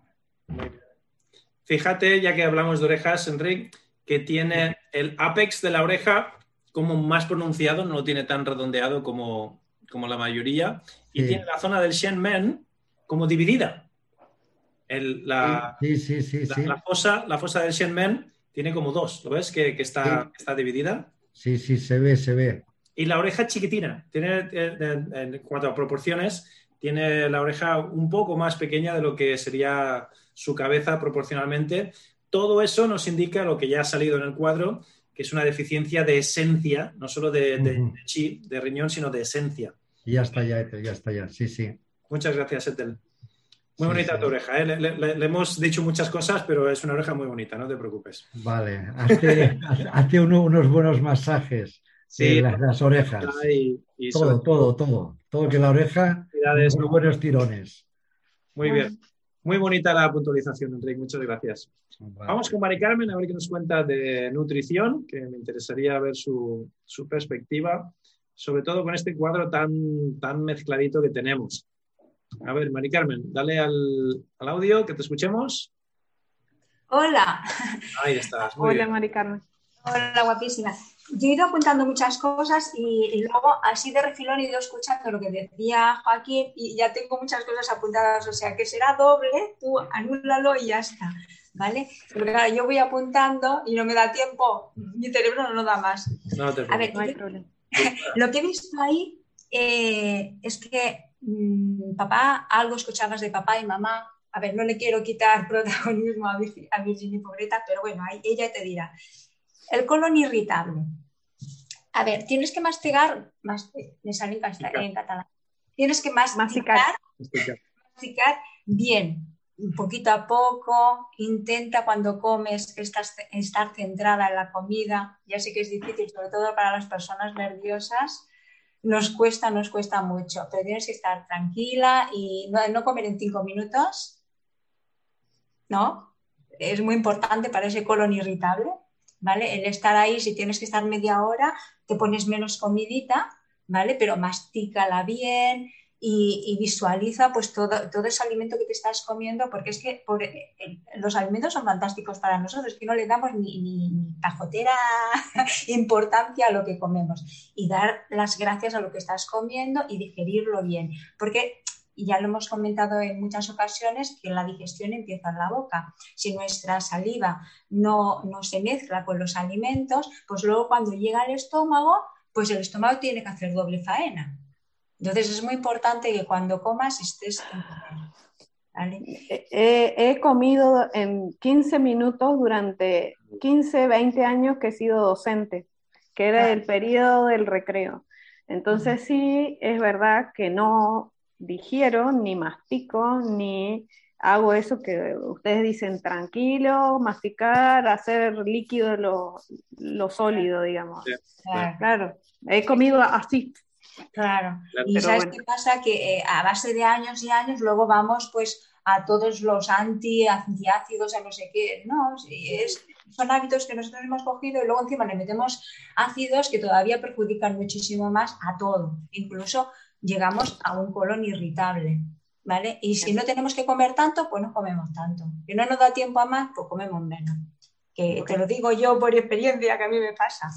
Fíjate, ya que hablamos de orejas, Enric, que tiene el ápex de la oreja como más pronunciado, no lo tiene tan redondeado como, como la mayoría, y sí. Tiene la zona del Shenmen como dividida. El, la, sí, sí, sí, la, sí. La, fosa, la fosa del Shenmen tiene como dos, ¿lo ves? Que, que está, sí. Está dividida. Sí, sí, se ve, se ve. Y la oreja chiquitina, tiene en, en cuanto a proporciones, tiene la oreja un poco más pequeña de lo que sería su cabeza proporcionalmente. Todo eso nos indica lo que ya ha salido en el cuadro, que es una deficiencia de esencia, no solo de, de, uh-huh. de chi, de riñón, sino de esencia. Ya está ya, Ethel, ya está ya, sí, sí. Muchas gracias, Ethel. Muy sí, bonita sí. Tu oreja, ¿eh? le, le, le hemos dicho muchas cosas, pero es una oreja muy bonita, no te preocupes. Vale, hazte, hazte uno, unos buenos masajes sí, de las, las orejas. Y, y todo, sobre... todo, todo, todo que la oreja, muy ¿no? buenos tirones. Muy bueno. Bien. Muy bonita la puntualización, Enric, muchas gracias. Vale. Vamos con Mari Carmen a ver qué nos cuenta de nutrición, que me interesaría ver su, su perspectiva, sobre todo con este cuadro tan, tan mezcladito que tenemos. A ver, Mari Carmen, dale al, al audio, que te escuchemos. Hola. Ahí estás, muy Hola, bien. Mari Carmen. Hola, guapísima. Yo he ido apuntando muchas cosas y, y luego así de refilón he ido escuchando lo que decía Joaquín y ya tengo muchas cosas apuntadas, o sea que será doble, tú anúlalo y ya está, ¿vale? Porque claro, yo voy apuntando y no me da tiempo, mi cerebro no lo da más. No te preocupes. A ver, no hay problema. Lo que he visto ahí eh, es que mmm, papá, algo escuchabas de papá y mamá. A ver, no le quiero quitar protagonismo a, Vir- a Virginia Pobreta, pero bueno, ahí ella te dirá. El colon irritable. A ver, tienes que mastigar, mastigar me sale en catalán. Tienes que mastigar, masticar. mastigar bien, poquito a poco. Intenta cuando comes estar, estar centrada en la comida. Ya sé que es difícil, sobre todo para las personas nerviosas. Nos cuesta, nos cuesta mucho, pero tienes que estar tranquila y no, no comer en cinco minutos. ¿No? Es muy importante para ese colon irritable. ¿Vale? El estar ahí, si tienes que estar media hora, te pones menos comidita, ¿vale? Pero mastícala bien, y, y visualiza pues todo, todo ese alimento que te estás comiendo, porque es que por, eh, los alimentos son fantásticos para nosotros, que no le damos ni, ni, ni pajotera importancia a lo que comemos, y dar las gracias a lo que estás comiendo y digerirlo bien, porque ya lo hemos comentado en muchas ocasiones que la digestión empieza en la boca. Si nuestra saliva no, no se mezcla con los alimentos, pues luego cuando llega al estómago, pues el estómago tiene que hacer doble faena. Entonces es muy importante que cuando comas estés en comer, ¿vale? He, he comido en quince minutos durante quince, veinte años que he sido docente, que era claro. El periodo del recreo. Entonces sí, es verdad que no digiero, ni mastico, ni hago eso que ustedes dicen, tranquilo, masticar, hacer líquido lo, lo sólido, digamos. Sí, claro. Claro, he comido así. Claro, claro. Y sabes bueno. qué pasa, que eh, a base de años y años luego vamos pues a todos los anti, antiácidos, a no sé qué, no, sí, es, son hábitos que nosotros hemos cogido y luego encima le metemos ácidos que todavía perjudican muchísimo más a todo, incluso llegamos a un colon irritable, ¿vale? Y si no tenemos que comer tanto, pues no comemos tanto. Si no nos da tiempo a más, pues comemos menos. Que te lo digo yo por experiencia, que a mí me pasa.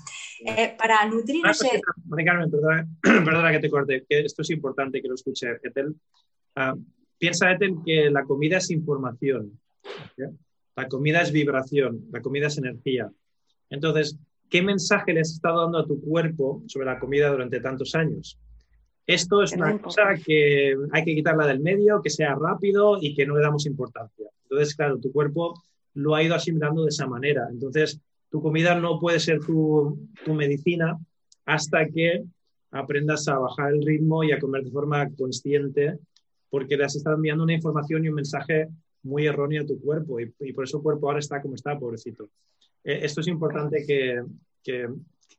Eh, para nutrirse... Mari Carmen, perdona, perdona que te corte, que esto es importante que lo escuche Ethel. Uh, piensa, Ethel, que la comida es información, ¿sí? La comida es vibración, la comida es energía. Entonces, ¿qué mensaje le has estado dando a tu cuerpo sobre la comida durante tantos años? Esto es una cosa que hay que quitarla del medio, que sea rápido y que no le damos importancia. Entonces, claro, tu cuerpo lo ha ido asimilando de esa manera. Entonces, tu comida no puede ser tu, tu medicina hasta que aprendas a bajar el ritmo y a comer de forma consciente, porque le has estado enviando una información y un mensaje muy erróneo a tu cuerpo y, y por eso el cuerpo ahora está como está, pobrecito. Eh, esto es importante que, que,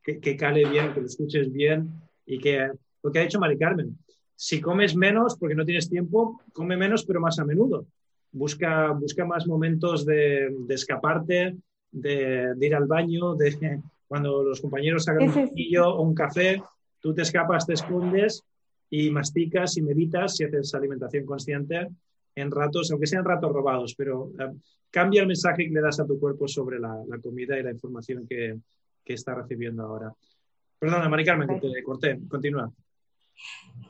que, que cale bien, que lo escuches bien y que... Lo que ha dicho Mari Carmen, si comes menos porque no tienes tiempo, come menos pero más a menudo. Busca, busca más momentos de, de escaparte, de, de ir al baño, de cuando los compañeros hagan un platillo o un café, tú te escapas, te escondes y masticas y meditas y haces alimentación consciente en ratos, aunque sean ratos robados, pero eh, cambia el mensaje que le das a tu cuerpo sobre la, la comida y la información que, que está recibiendo ahora. Perdona, Mari Carmen, que te corté, continúa.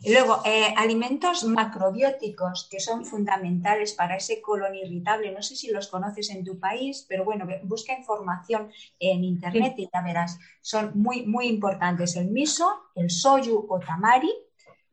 Luego, eh, alimentos macrobióticos que son fundamentales para ese colon irritable. No sé si los conoces en tu país, pero bueno, busca información en internet y ya verás. Son muy, muy importantes el miso, el soyu o tamari,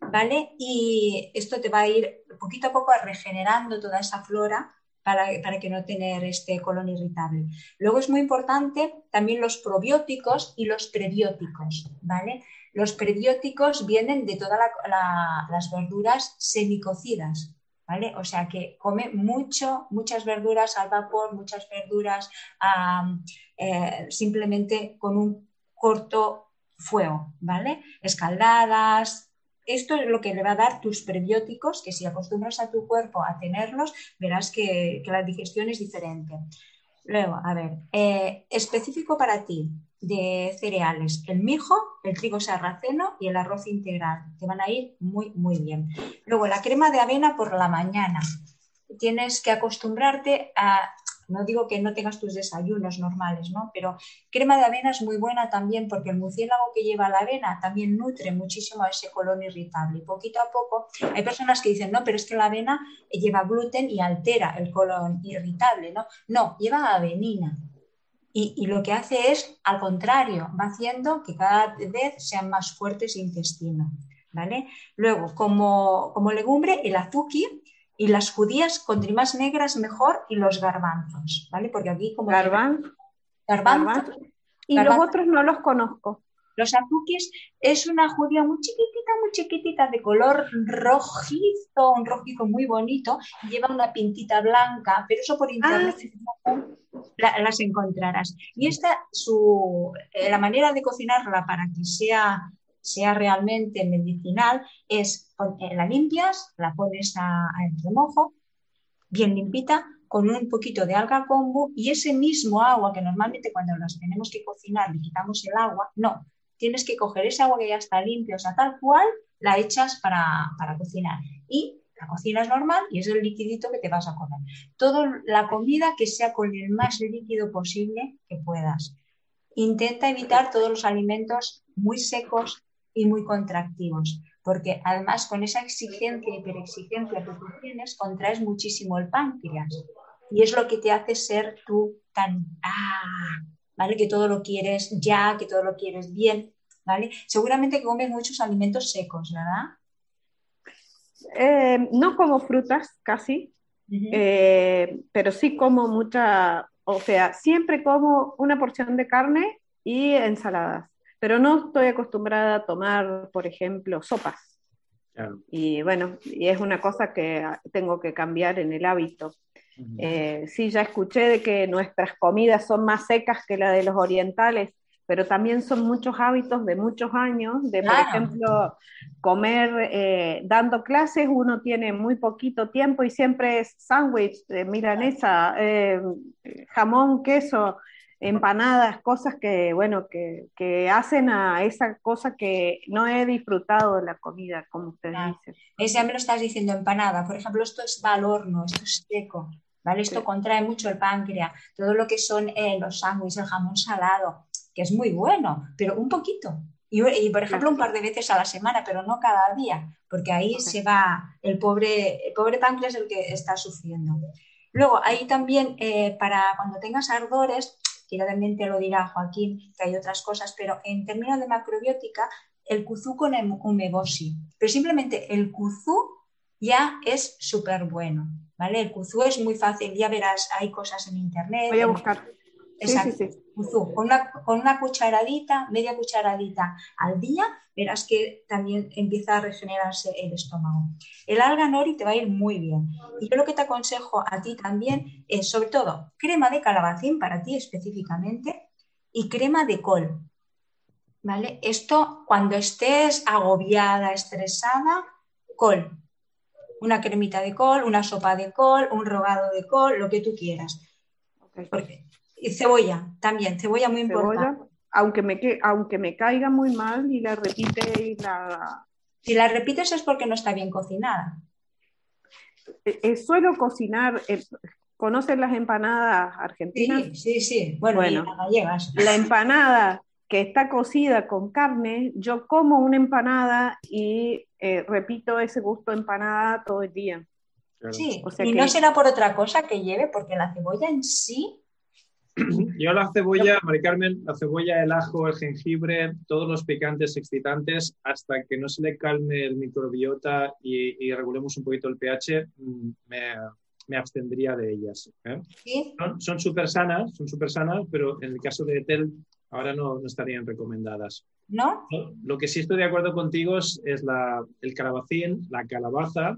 ¿vale? Y esto te va a ir poquito a poco regenerando toda esa flora para, para que no tener este colon irritable. Luego es muy importante también los probióticos y los prebióticos, ¿vale? Los prebióticos vienen de todas la, la, las verduras semicocidas, ¿vale? O sea que come mucho, muchas verduras al vapor, muchas verduras ah, eh, simplemente con un corto fuego, ¿vale? Escaldadas. Esto es lo que le va a dar tus prebióticos, que si acostumbras a tu cuerpo a tenerlos, verás que, que la digestión es diferente. Luego, a ver, eh, específico para ti, de cereales, el mijo, el trigo sarraceno y el arroz integral, te van a ir muy muy bien. Luego la crema de avena por la mañana, tienes que acostumbrarte a, no digo que no tengas tus desayunos normales, ¿no? Pero crema de avena es muy buena también porque el mucílago que lleva la avena también nutre muchísimo a ese colon irritable. Poquito a poco hay personas que dicen, no, pero es que la avena lleva gluten y altera el colon irritable, ¿no? No, lleva avenina. Y, y lo que hace es, al contrario, va haciendo que cada vez sean más fuertes el intestino, ¿vale? Luego, como, como legumbre, el azuki y las judías, cuanto más negras mejor, y los garbanzos, ¿vale? Porque aquí como... Garbanzo. Que... Garbanzo. Garbanzo. Y garbanzo. Los otros no los conozco. Los azukis es una judía muy chiquitita, muy chiquitita, de color rojizo, un rojizo muy bonito, lleva una pintita blanca, pero eso por internet ah, la, las encontrarás. Y esta, su, eh, la manera de cocinarla para que sea, sea realmente medicinal es, eh, la limpias, la pones a, a el remojo, bien limpita, con un poquito de alga kombu y ese mismo agua que normalmente cuando las tenemos que cocinar le quitamos el agua, no. Tienes que coger ese agua que ya está limpia, o sea, tal cual, la echas para, para cocinar. Y la cocinas normal y es el liquidito que te vas a comer. Toda la comida que sea con el más líquido posible que puedas. Intenta evitar todos los alimentos muy secos y muy contractivos, porque además con esa exigencia, hiperexigencia que tú tienes, contraes muchísimo el páncreas y es lo que te hace ser tú tan ah, ¿vale? Que todo lo quieres ya, que todo lo quieres bien, ¿vale? Seguramente que comes muchos alimentos secos, ¿verdad? Eh, no como frutas casi, uh-huh. eh, pero sí como mucha, o sea, siempre como una porción de carne y ensaladas. Pero no estoy acostumbrada a tomar, por ejemplo, sopas. Claro. Y bueno, y es una cosa que tengo que cambiar en el hábito. Uh-huh. Eh, sí, ya escuché de que nuestras comidas son más secas que la de los orientales, pero también son muchos hábitos de muchos años, de, claro, por ejemplo, comer, eh, dando clases, uno tiene muy poquito tiempo y siempre es sándwich, eh, milanesa, eh, jamón, queso, empanadas, cosas que, bueno, que, que hacen a esa cosa que no he disfrutado de la comida, como usted claro. dice. Ya me lo estás diciendo, empanada, por ejemplo, esto es al horno, esto es seco, ¿vale? Esto sí. contrae mucho el páncreas, todo lo que son eh, los sándwiches, el jamón salado, que es muy bueno, pero un poquito. Y, y por ejemplo, un par de veces a la semana, pero no cada día, porque ahí okay. se va, el pobre, el pobre páncreas es el que está sufriendo. Luego, ahí también, eh, para cuando tengas ardores, que ya también te lo dirá Joaquín, que hay otras cosas, pero en términos de macrobiótica, el kuzu con umeboshi. Pero simplemente el kuzu ya es súper bueno, ¿vale? El kuzu es muy fácil, ya verás, hay cosas en internet. Voy a buscar. Exacto, sí, sí, sí. Kuzu. Con una, con una cucharadita, media cucharadita al día, verás que también empieza a regenerarse el estómago. El alga nori te va a ir muy bien. Y yo lo que te aconsejo a ti también es, sobre todo, crema de calabacín para ti específicamente y crema de col, ¿vale? Esto cuando estés agobiada, estresada, col. Una cremita de col, una sopa de col, un rogado de col, lo que tú quieras. Okay. Porque y cebolla, también, cebolla muy cebolla, importante. Aunque me, aunque me caiga muy mal y la repite y la... Si la repites es porque no está bien cocinada. Eh, eh, suelo cocinar, eh, ¿conocen las empanadas argentinas? Sí, sí, sí. Bueno, bueno, la gallegas. La empanada que está cocida con carne, yo como una empanada y eh, repito ese gusto de empanada todo el día. Claro. Sí, o sea y que... no será por otra cosa que lleve, porque la cebolla en sí... Yo la cebolla, Mari Carmen, la cebolla, el ajo, el jengibre, todos los picantes excitantes, hasta que no se le calme el microbiota y, y regulemos un poquito el pH, me, me abstendría de ellas, ¿eh? ¿Sí? Son súper sanas, son súper sanas, pero en el caso de Ethel ahora no, no estarían recomendadas. ¿No? Lo que sí estoy de acuerdo contigo es, es la, el calabacín, la calabaza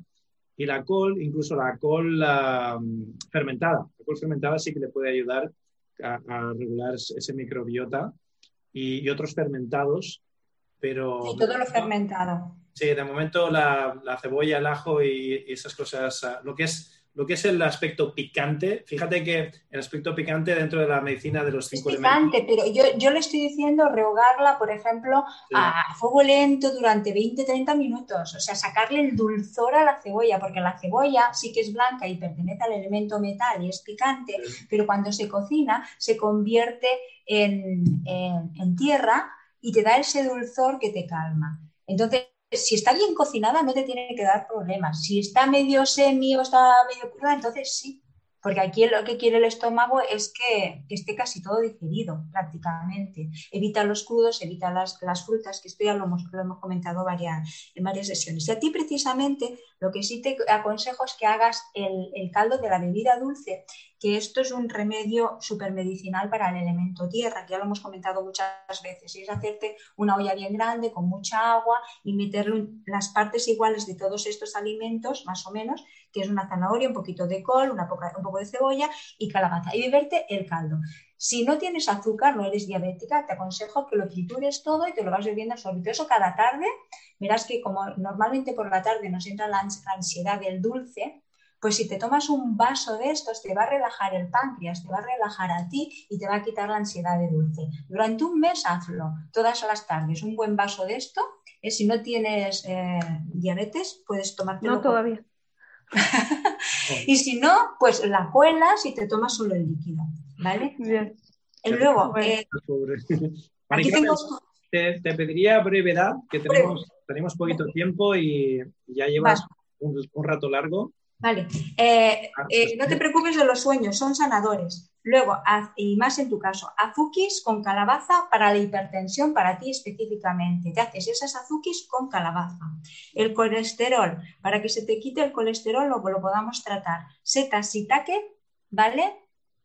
y la col, incluso la col la, fermentada. La col fermentada sí que le puede ayudar A, a regular ese microbiota y, y otros fermentados, pero... Sí, todo lo fermentado. Sí, de momento la, la cebolla, el ajo y, y esas cosas, lo que es, lo que es el aspecto picante, fíjate que el aspecto picante dentro de la medicina de los cinco es picante, elementos... Picante, pero yo, yo le estoy diciendo rehogarla, por ejemplo, sí. a fuego lento durante veinte a treinta minutos, o sea, sacarle el dulzor a la cebolla, porque la cebolla sí que es blanca y pertenece al elemento metal y es picante, sí. pero cuando se cocina se convierte en, en, en tierra y te da ese dulzor que te calma. Entonces, si está bien cocinada no te tiene que dar problemas. Si está medio semi o está medio cruda, entonces sí. Porque aquí lo que quiere el estómago es que, que esté casi todo digerido prácticamente. Evita los crudos, evita las, las frutas, que esto ya lo hemos, lo hemos comentado varias, en varias sesiones. Y a ti precisamente lo que sí te aconsejo es que hagas el, el caldo de la bebida dulce, que esto es un remedio supermedicinal para el elemento tierra, que ya lo hemos comentado muchas veces. Y es hacerte una olla bien grande con mucha agua y meterle las partes iguales de todos estos alimentos, más o menos, que es una zanahoria, un poquito de col, una poca, un poco de cebolla y calabaza, y beberte el caldo. Si no tienes azúcar, no eres diabética, te aconsejo que lo tritures todo y te lo vas bebiendo al sorbito. Eso cada tarde, verás que como normalmente por la tarde nos entra la ansiedad del dulce, Pues si te tomas un vaso de estos, te va a relajar el páncreas, te va a relajar a ti y te va a quitar la ansiedad de dulce. Durante un mes hazlo, todas las tardes, un buen vaso de esto. Eh, si no tienes eh, diabetes, puedes tomártelo. No, todavía. Y si no, pues la cuelas y te tomas solo el líquido, ¿vale? Bien. Y luego, eh, aquí tengo... te, te pediría brevedad, que tenemos, tenemos poquito tiempo y ya llevas un, un rato largo. Vale, eh, eh, no te preocupes de los sueños, son sanadores. Luego, az, y más en tu caso, azukis con calabaza para la hipertensión, para ti específicamente. Te haces esas azukis con calabaza. El colesterol, para que se te quite el colesterol lo, lo podamos tratar. Setas shiitake, ¿vale?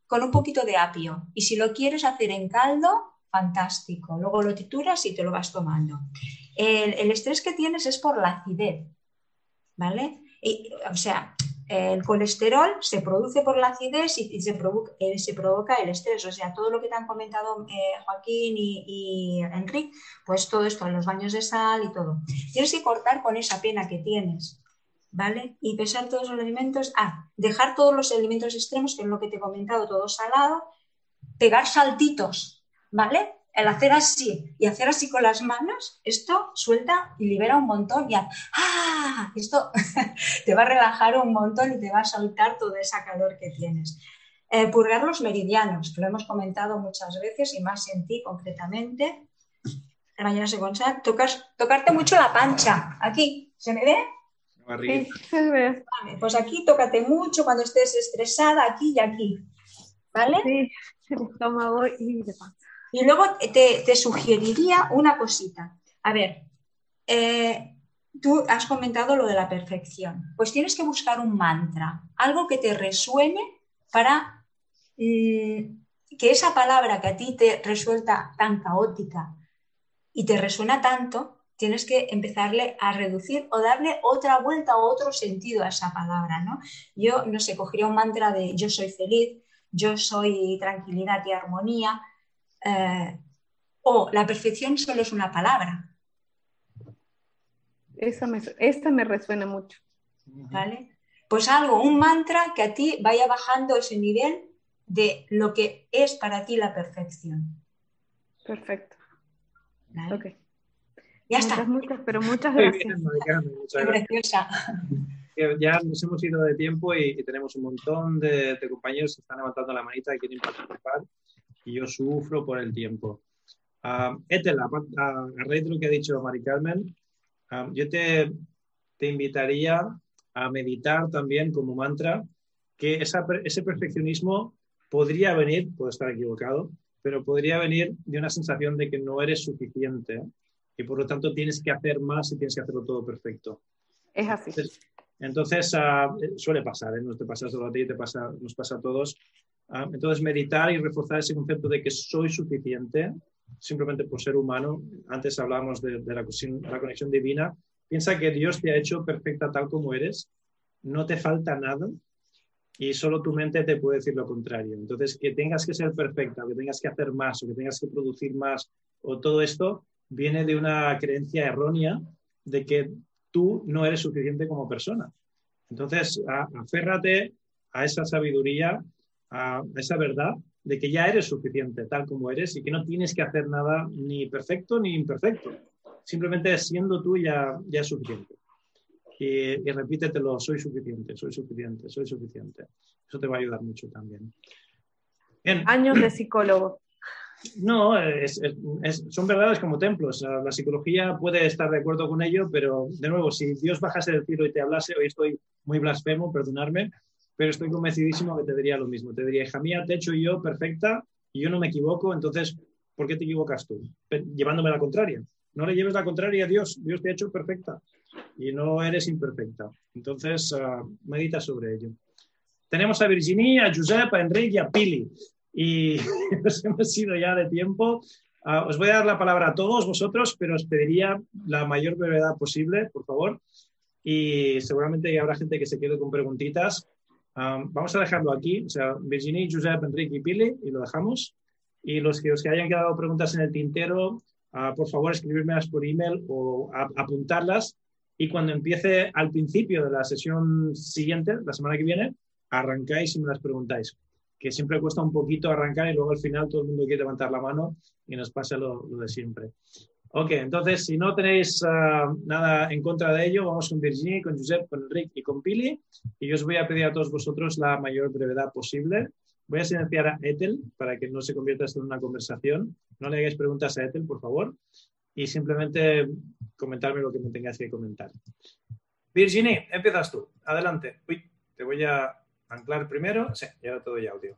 Con un poquito de apio. Y si lo quieres hacer en caldo, fantástico. Luego lo trituras y te lo vas tomando. El, el estrés que tienes es por la acidez, ¿vale? Y, o sea... El colesterol se produce por la acidez y se provoca, eh, se provoca el estrés. O sea, todo lo que te han comentado eh, Joaquín y, y Enric, pues todo esto, los baños de sal y todo. Tienes que cortar con esa pena que tienes, ¿vale? Y pesar todos los alimentos. Ah, dejar todos los alimentos extremos, que es lo que te he comentado, todo salado. Pegar saltitos, ¿vale? El hacer así y hacer así con las manos, esto suelta y libera un montón y haz, ¡ah! Esto te va a relajar un montón y te va a soltar toda esa calor que tienes. Eh, purgar los meridianos, lo hemos comentado muchas veces y más en ti concretamente. La mañana se consagra. Tocarte mucho la pancha. Aquí, ¿se me ve? Sí, se ve. Vale, pues aquí tócate mucho cuando estés estresada, aquí y aquí. ¿Vale? Sí, el estómago y de panza. Y luego te, te sugeriría una cosita. A ver, eh, tú has comentado lo de la perfección. Pues tienes que buscar un mantra, algo que te resuene para eh, que esa palabra que a ti te resulta tan caótica y te resuena tanto, tienes que empezarle a reducir o darle otra vuelta o otro sentido a esa palabra, ¿no? Yo, no sé, cogería un mantra de yo soy feliz, yo soy tranquilidad y armonía. Eh, o oh, la perfección solo es una palabra. Esa me, esta me resuena mucho. ¿Vale? Pues algo, un mantra que a ti vaya bajando ese nivel de lo que es para ti la perfección. Perfecto. ¿Vale? Okay. Ya muchas, está. Muchas, pero muchas gracias. Bien, Mari Carmen, muchas gracias. Preciosa. Ya nos hemos ido de tiempo y, y tenemos un montón de, de compañeros que están levantando la manita y quieren participar. Y yo sufro por el tiempo. Uh, Ethel, a, a, a raíz de lo que ha dicho Mari Carmen, um, yo te, te invitaría a meditar también como mantra que esa, ese perfeccionismo podría venir, puedo estar equivocado, pero podría venir de una sensación de que no eres suficiente y por lo tanto tienes que hacer más y tienes que hacerlo todo perfecto. Es así. Entonces, entonces uh, suele pasar, ¿eh? No te pasa solo a ti, te pasa, nos pasa a todos. Entonces, meditar y reforzar ese concepto de que soy suficiente, simplemente por ser humano. Antes hablábamos de, de, la, de la conexión divina. Piensa que Dios te ha hecho perfecta tal como eres, no te falta nada y solo tu mente te puede decir lo contrario. Entonces, que tengas que ser perfecta, o que tengas que hacer más, o que tengas que producir más, o todo esto viene de una creencia errónea de que tú no eres suficiente como persona. Entonces, a, aférrate a esa sabiduría, a esa verdad de que ya eres suficiente tal como eres y que no tienes que hacer nada ni perfecto ni imperfecto, simplemente siendo tú ya, ya es suficiente y, y repítetelo, soy suficiente, soy suficiente, soy suficiente. Eso te va a ayudar mucho también. Bien. Años de psicólogo. No, es, es, es, son verdades como templos. La psicología puede estar de acuerdo con ello, pero de nuevo, si Dios bajase del cielo y te hablase, hoy estoy muy blasfemo, perdonadme, pero estoy convencidísimo que te diría lo mismo. Te diría, hija mía, te he hecho yo perfecta y yo no me equivoco, entonces, ¿por qué te equivocas tú? Llevándome la contraria. No le lleves la contraria a Dios. Dios te ha hecho perfecta y no eres imperfecta. Entonces, uh, medita sobre ello. Tenemos a Virginia, a Josep, a Enric y a Pili. Y nos hemos ido ya de tiempo. Uh, os voy a dar la palabra a todos vosotros, pero os pediría la mayor brevedad posible, por favor. Y seguramente habrá gente que se quede con preguntitas. Um, vamos a dejarlo aquí, o sea, Virginie, Josep, Enric y Pili, y lo dejamos. Y los que os que hayan quedado preguntas en el tintero, uh, por favor, escribírmelas por email o a, apuntarlas y cuando empiece al principio de la sesión siguiente, la semana que viene, arrancáis y me las preguntáis, que siempre cuesta un poquito arrancar y luego al final todo el mundo quiere levantar la mano y nos pasa lo, lo de siempre. Ok, entonces si no tenéis uh, nada en contra de ello, vamos con Virginia, con Josep, con Enric y con Pili, y yo os voy a pedir a todos vosotros la mayor brevedad posible. Voy a silenciar a Ethel para que no se convierta esto en una conversación. No le hagáis preguntas a Ethel, por favor, y simplemente comentarme lo que me tengáis que comentar. Virginia, empiezas tú. Adelante. Uy, te voy a anclar primero. Sí, y ahora te doy audio.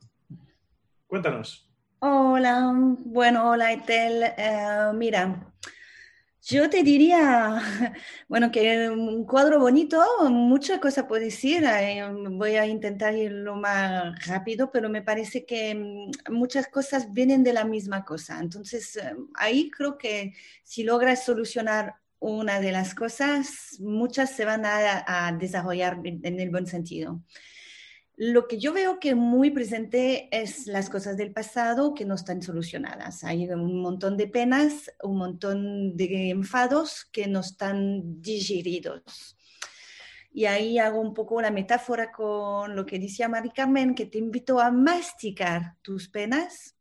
Cuéntanos. Hola, bueno, hola Ethel. Eh, mira, yo te diría, bueno, que un cuadro bonito, muchas cosas puedo decir. Voy a intentar ir lo más rápido, pero me parece que muchas cosas vienen de la misma cosa. Entonces, ahí creo que si logras solucionar una de las cosas, muchas se van a, a desarrollar en el buen sentido. Lo que yo veo que muy presente es las cosas del pasado que no están solucionadas. Hay un montón de penas, un montón de enfados que no están digeridos. Y ahí hago un poco la metáfora con lo que decía Mari Carmen, que te invito a masticar tus penas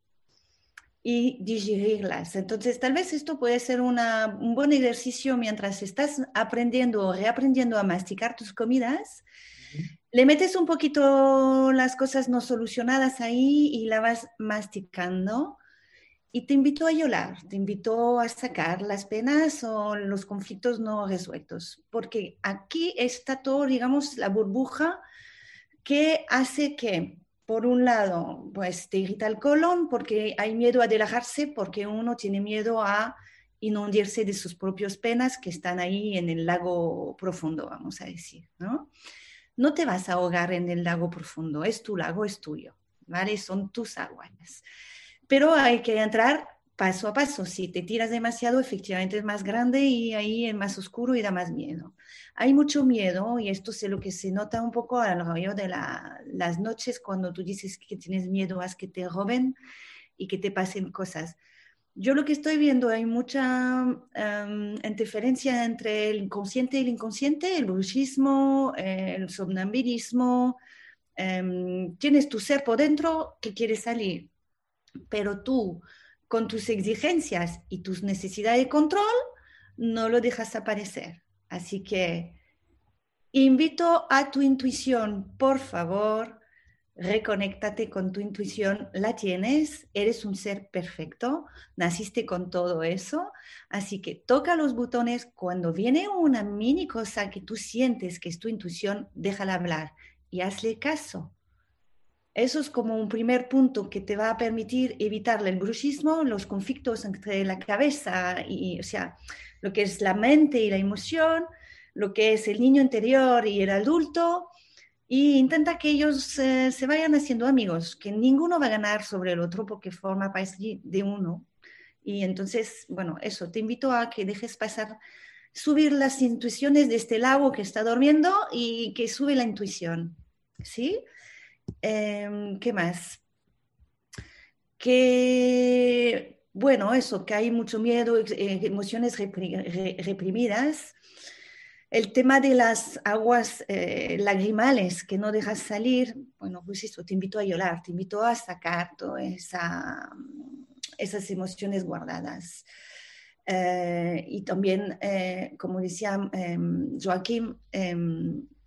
y digerirlas. Entonces, tal vez esto puede ser una, un buen ejercicio mientras estás aprendiendo o reaprendiendo a masticar tus comidas. Le metes un poquito las cosas no solucionadas ahí y la vas masticando, y te invito a llorar, te invito a sacar las penas o los conflictos no resueltos, porque aquí está todo, digamos, la burbuja que hace que, por un lado, pues te irrita el colon porque hay miedo a relajarse, porque uno tiene miedo a inundarse de sus propias penas que están ahí en el lago profundo, vamos a decir, ¿no? No te vas a ahogar en el lago profundo, es tu lago, es tuyo, ¿vale? Son tus aguas. Pero hay que entrar paso a paso. Si te tiras demasiado, efectivamente es más grande y ahí es más oscuro y da más miedo. Hay mucho miedo, y esto es lo que se nota un poco a lo largo de la, las noches, cuando tú dices que tienes miedo a que te roben y que te pasen cosas. Yo lo que estoy viendo, hay mucha um, interferencia entre el consciente y el inconsciente, el bruxismo, eh, el somnambulismo. Eh, tienes tu ser por dentro que quiere salir, pero tú, con tus exigencias y tus necesidades de control, no lo dejas aparecer. Así que invito a tu intuición, por favor, reconéctate con tu intuición, la tienes, eres un ser perfecto, naciste con todo eso, así que toca los botones. Cuando viene una mini cosa que tú sientes que es tu intuición, déjala hablar y hazle caso. Eso es como un primer punto que te va a permitir evitar el bruxismo, los conflictos entre la cabeza y, o sea, lo que es la mente y la emoción, lo que es el niño interior y el adulto. Y intenta que ellos eh, se vayan haciendo amigos, que ninguno va a ganar sobre el otro porque forma parte de uno. Y entonces, bueno, eso, te invito a que dejes pasar, subir las intuiciones de este lago que está durmiendo y que sube la intuición, ¿sí? Eh, ¿qué más? Que, bueno, eso, que hay mucho miedo, eh, emociones reprimidas. El tema de las aguas eh, lagrimales que no dejas salir, bueno, pues eso, te invito a llorar, te invito a sacar todas esa, esas emociones guardadas. Eh, y también, eh, como decía eh, Joaquín, eh,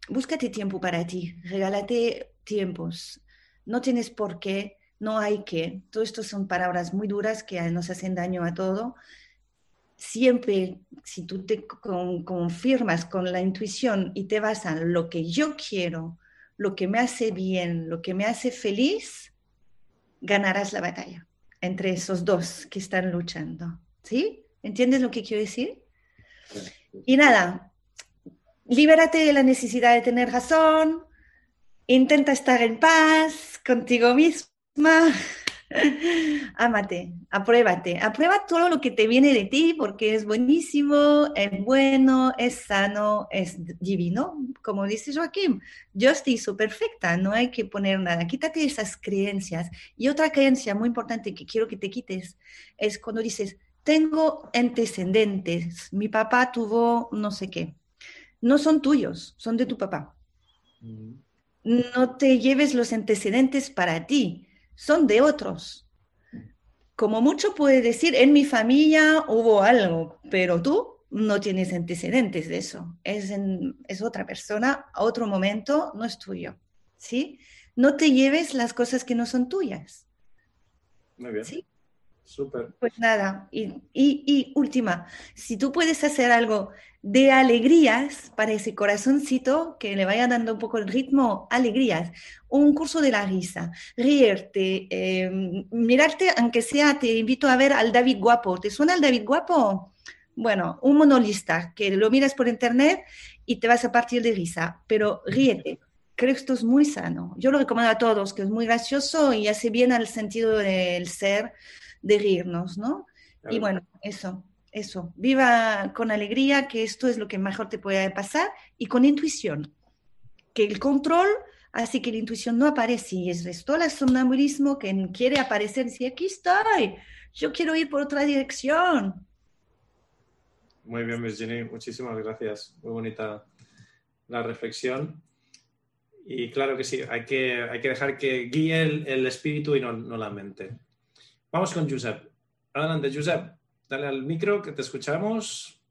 búscate tiempo para ti, regálate tiempos. No tienes por qué, no hay que. Todo esto son palabras muy duras que nos hacen daño a todo. Siempre, si tú te con, confirmas con la intuición y te vas a lo que yo quiero, lo que me hace bien, lo que me hace feliz, ganarás la batalla entre esos dos que están luchando, ¿sí? ¿Entiendes lo que quiero decir? Y nada, libérate de la necesidad de tener razón, intenta estar en paz contigo misma. Ámate, apruébate, aprueba todo lo que te viene de ti porque es buenísimo, es bueno, es sano, es divino. Como dice Joaquín, Dios te hizo perfecta, no hay que poner nada. Quítate esas creencias. Y otra creencia muy importante que quiero que te quites es cuando dices, tengo antecedentes, mi papá tuvo no sé qué, no son tuyos, son de tu papá. No te lleves los antecedentes para ti, son de otros. Como mucho puedes decir, en mi familia hubo algo, pero tú no tienes antecedentes de eso. Es, en, es otra persona, a otro momento, no es tuyo. ¿Sí? No te lleves las cosas que no son tuyas. Muy bien. ¿Sí? Súper. Pues nada, y, y, y última, si tú puedes hacer algo de alegrías para ese corazoncito, que le vaya dando un poco el ritmo, alegrías, un curso de la risa, reírte, eh, mirarte, aunque sea, te invito a ver al David Guapo. ¿Te suena el David Guapo? Bueno, un monolista, que lo miras por internet y te vas a partir de risa, pero ríete. Creo que esto es muy sano. Yo lo recomiendo a todos, que es muy gracioso y hace bien al sentido del ser, de reírnos, ¿no? Claro. Y bueno, eso, eso. Viva con alegría, que esto es lo que mejor te puede pasar, y con intuición. Que el control hace que la intuición no aparece, y es esto el somnambulismo, que quiere aparecer y decir, aquí estoy, yo quiero ir por otra dirección. Muy bien, Virginia, muchísimas gracias. Muy bonita la reflexión. Y claro que sí, hay que, hay que dejar que guíe el, el espíritu y no, no la mente. Vamos con Josep. Adelante, Josep. Dale al micro que te escuchamos.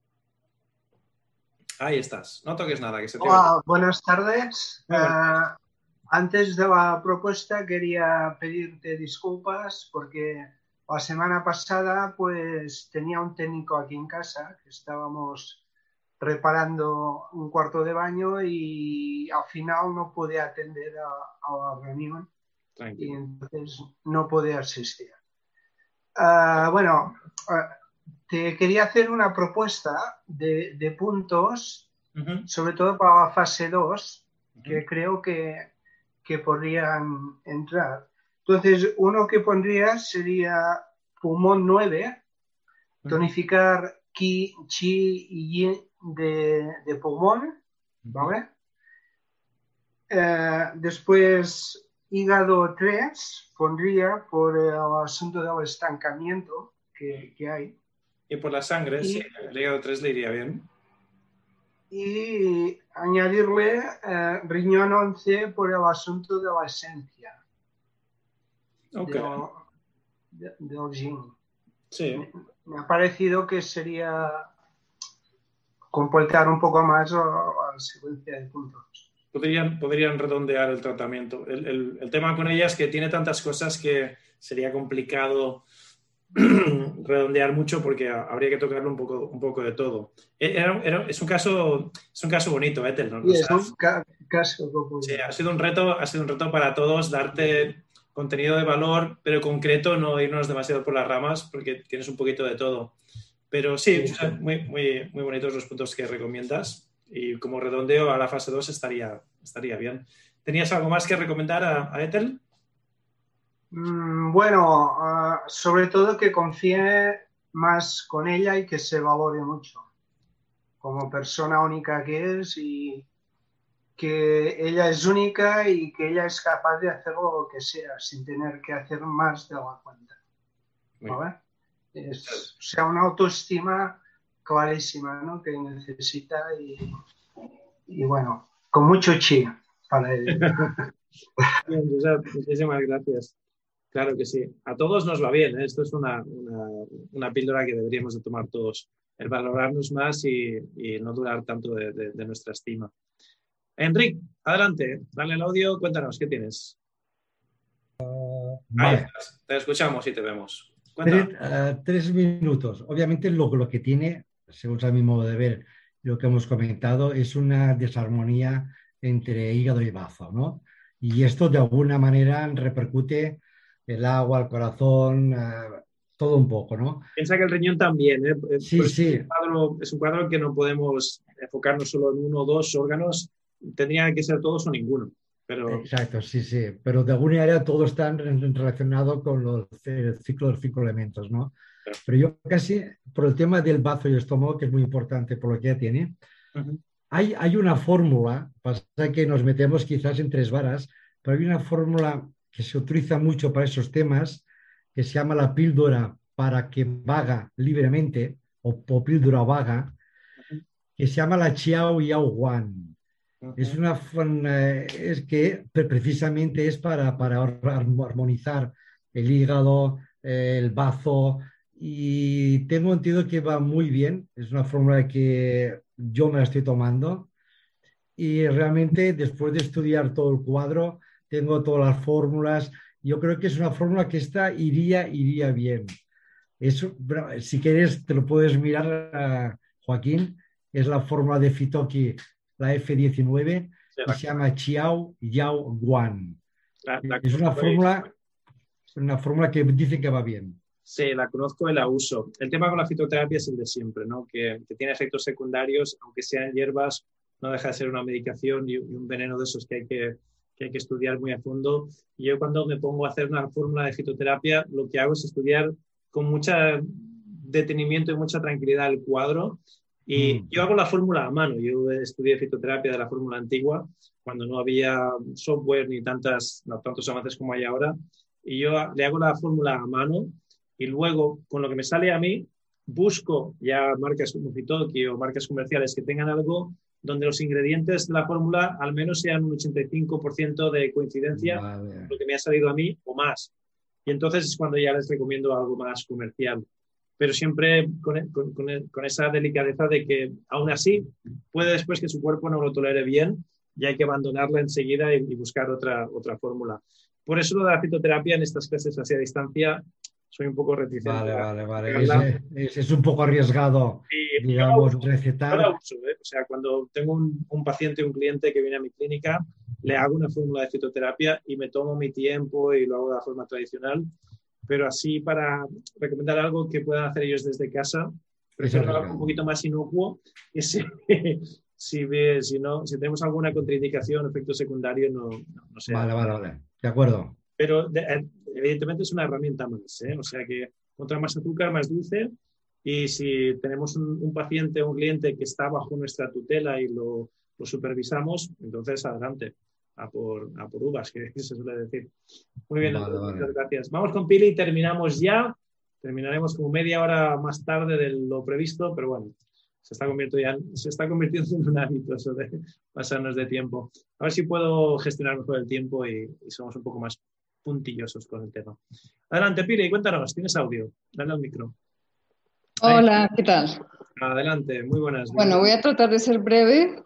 Ahí estás. No toques nada. Que se te... Hola, buenas tardes. Bueno. Uh, antes de la propuesta quería pedirte disculpas porque la semana pasada pues tenía un técnico aquí en casa que estábamos reparando un cuarto de baño y al final no pude atender a, a la reunión. Tranquilo. Y entonces no pude asistir. Uh, bueno, uh, te quería hacer una propuesta de, de puntos, uh-huh. sobre todo para la fase dos, uh-huh. que creo que, que podrían entrar. Entonces, uno que pondría sería pulmón nueve, uh-huh. tonificar ki, chi y yin de, de pulmón, ¿vale? Uh, después... Hígado tres pondría por el asunto del estancamiento que, que hay. Y por la sangre, y, sí, el hígado tres le iría bien. Y añadirle eh, riñón once por el asunto de la esencia. Ok. Del, del yin. Sí. Me, me ha parecido que sería completar un poco más la, la secuencia de puntos. Podrían, podrían redondear el tratamiento. El, el, el tema con ella es que tiene tantas cosas que sería complicado redondear mucho porque habría que tocarlo un poco, un poco de todo. Era, era, es, un caso, es un caso bonito, Ethel, ¿no? Sí, o sea, es un ca caso. Sí, ha sido un reto, ha sido un reto para todos darte contenido de valor, pero concreto, no irnos demasiado por las ramas porque tienes un poquito de todo. Pero sí, sí. Muy, muy, muy bonitos los puntos que recomiendas. Y como redondeo a la fase dos estaría, estaría bien. ¿Tenías algo más que recomendar a, a Ethel? Bueno, uh, sobre todo que confíe más con ella y que se valore mucho como persona única que es, y que ella es única y que ella es capaz de hacer lo que sea sin tener que hacer más de la cuenta. ¿Vale? Es, o sea, una autoestima clarísima, ¿no? Que necesita y, y bueno, con mucho chi para él. Muchísimas gracias. Claro que sí. A todos nos va bien, ¿eh? Esto es una, una, una píldora que deberíamos de tomar todos. El valorarnos más y, y no durar tanto de, de, de nuestra estima. Enric, adelante. Dale el audio. Cuéntanos, ¿qué tienes? Uh, Ahí vale. Estás. Te escuchamos y te vemos. Tres, uh, tres minutos. Obviamente lo, lo que tiene... según a mi modo de ver, lo que hemos comentado, es una desarmonía entre hígado y bazo, ¿no? Y esto de alguna manera repercute el agua, el corazón, uh, todo un poco, ¿no? Piensa que el riñón también, ¿eh? Sí, pues sí. Es un, cuadro, es un cuadro que no podemos enfocarnos solo en uno o dos órganos, tendría que ser todos o ninguno. Pero... Exacto, sí, sí. Pero de alguna manera todo está relacionado con los, el ciclo de los cinco elementos, ¿no? Pero yo casi, por el tema del bazo y el estómago, que es muy importante por lo que ya tiene, uh-huh. hay, hay una fórmula, pasa que nos metemos quizás en tres varas, pero hay una fórmula que se utiliza mucho para esos temas, que se llama la píldora para que vaga libremente, o, o píldora vaga, uh-huh. que se llama la Xiao Yao Wan. Uh-huh. Es una es que precisamente es para, para armonizar el hígado, el bazo, y tengo entendido que va muy bien. Es una fórmula que yo me la estoy tomando y realmente después de estudiar todo el cuadro, tengo todas las fórmulas. Yo creo que es una fórmula que esta iría, iría bien. Eso, si quieres, te lo puedes mirar, Joaquín. Es la fórmula de Fitoki, la efe diecinueve, sí, que se llama Xiao Yao Wan. La, la es una fórmula, una fórmula que dicen que va bien. Sí, la conozco y la uso. El tema con la fitoterapia es el de siempre, ¿no? Que, que tiene efectos secundarios, aunque sean hierbas, no deja de ser una medicación y, y un veneno de esos que hay que... que hay que estudiar muy a fondo. Y yo cuando me pongo a hacer una fórmula de fitoterapia, lo que hago es estudiar con mucho detenimiento y mucha tranquilidad el cuadro. Y mm. yo hago la fórmula a mano. Yo estudié fitoterapia de la fórmula antigua, cuando no había software ni tantas, no, tantos avances como hay ahora. Y yo le hago la fórmula a mano y luego, con lo que me sale a mí, busco ya marcas como Fitoki o marcas comerciales que tengan algo donde los ingredientes de la fórmula al menos sean un ochenta y cinco por ciento de coincidencia vale. con lo que me ha salido a mí o más. Y entonces es cuando ya les recomiendo algo más comercial. Pero siempre con, con, con, con esa delicadeza de que, aún así, puede después que su cuerpo no lo tolere bien y hay que abandonarla enseguida y, y buscar otra, otra fórmula. Por eso lo de la fitoterapia en estas clases hacia distancia soy un poco reticente. Vale, vale, vale. Es, es, es un poco arriesgado, sí, digamos, yo la uso, recetar. Yo la uso, ¿eh? O sea, cuando tengo un, un paciente, un cliente que viene a mi clínica, le hago una fórmula de fitoterapia y me tomo mi tiempo y lo hago de la forma tradicional, pero así para recomendar algo que puedan hacer ellos desde casa, prefiero algo un poquito más inocuo, que si, si, si, no, si tenemos alguna contraindicación, efecto secundario, no, no, no sé. Vale, vale, vale. De acuerdo. Pero de, evidentemente es una herramienta más, ¿eh? O sea que contra más azúcar, más dulce, y si tenemos un, un paciente o un cliente que está bajo nuestra tutela y lo, lo supervisamos, entonces adelante, a por, a por uvas, que se suele decir. Muy bien, vale, vale. Muchas gracias. Vamos con Pili y terminamos ya, terminaremos como media hora más tarde de lo previsto, pero bueno, se está convirtiendo, ya, se está convirtiendo en un hábito eso de pasarnos de tiempo. A ver si puedo gestionar mejor el tiempo y, y somos un poco más puntillosos con el tema. Adelante, Pili, cuéntanos, tienes audio, dale al micro. Hola, ¿qué tal? Adelante, muy buenas. Bueno, voy a tratar de ser breve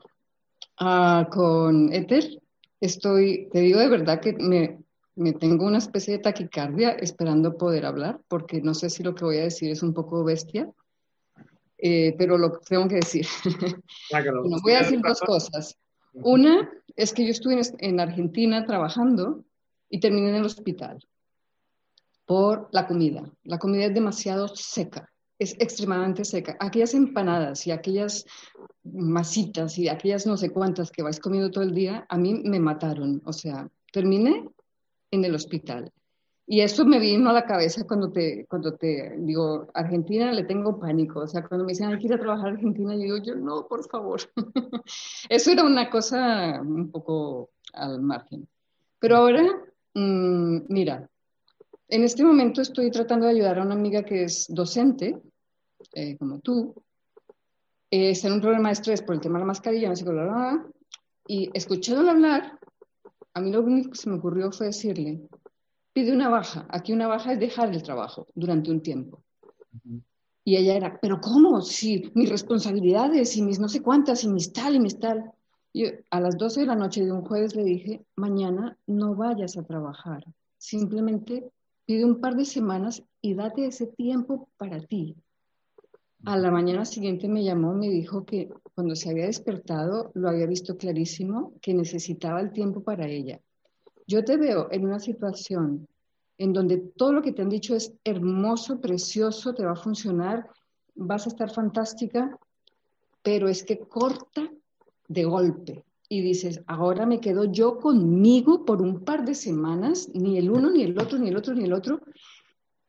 uh, con Ethel. Estoy, te digo de verdad que me, me tengo una especie de taquicardia esperando poder hablar, porque no sé si lo que voy a decir es un poco bestia, eh, pero lo tengo que decir. Claro, bueno, voy a decir dos cosas. Una es que yo estuve en, en Argentina trabajando y terminé en el hospital por la comida. La comida es demasiado seca, es extremadamente seca. Aquellas empanadas y aquellas masitas y aquellas no sé cuántas que vais comiendo todo el día, a mí me mataron. O sea, terminé en el hospital. Y eso me vino a la cabeza cuando te, cuando te digo, Argentina le tengo pánico. O sea, cuando me dicen, hay que ir a trabajar a Argentina, yo digo, yo no, por favor. Eso era una cosa un poco al margen. Pero ahora, mmm, mira, en este momento estoy tratando de ayudar a una amiga que es docente, eh, como tú, eh, está en un problema de estrés por el tema de la mascarilla, no sé qué, bla, bla, bla, y escuchándola hablar, a mí lo único que se me ocurrió fue decirle, pide una baja, aquí una baja es dejar el trabajo durante un tiempo. Uh-huh. Y ella era, pero ¿cómo? Si mis responsabilidades y mis no sé cuántas y mis tal y mis tal. Y a las doce de la noche de un jueves le dije, mañana no vayas a trabajar, simplemente pide un par de semanas y date ese tiempo para ti. A la mañana siguiente me llamó, me dijo que cuando se había despertado lo había visto clarísimo, que necesitaba el tiempo para ella. Yo te veo en una situación en donde todo lo que te han dicho es hermoso, precioso, te va a funcionar, vas a estar fantástica, pero es que corta de golpe. Y dices, ahora me quedo yo conmigo por un par de semanas, ni el uno, ni el otro, ni el otro, ni el otro,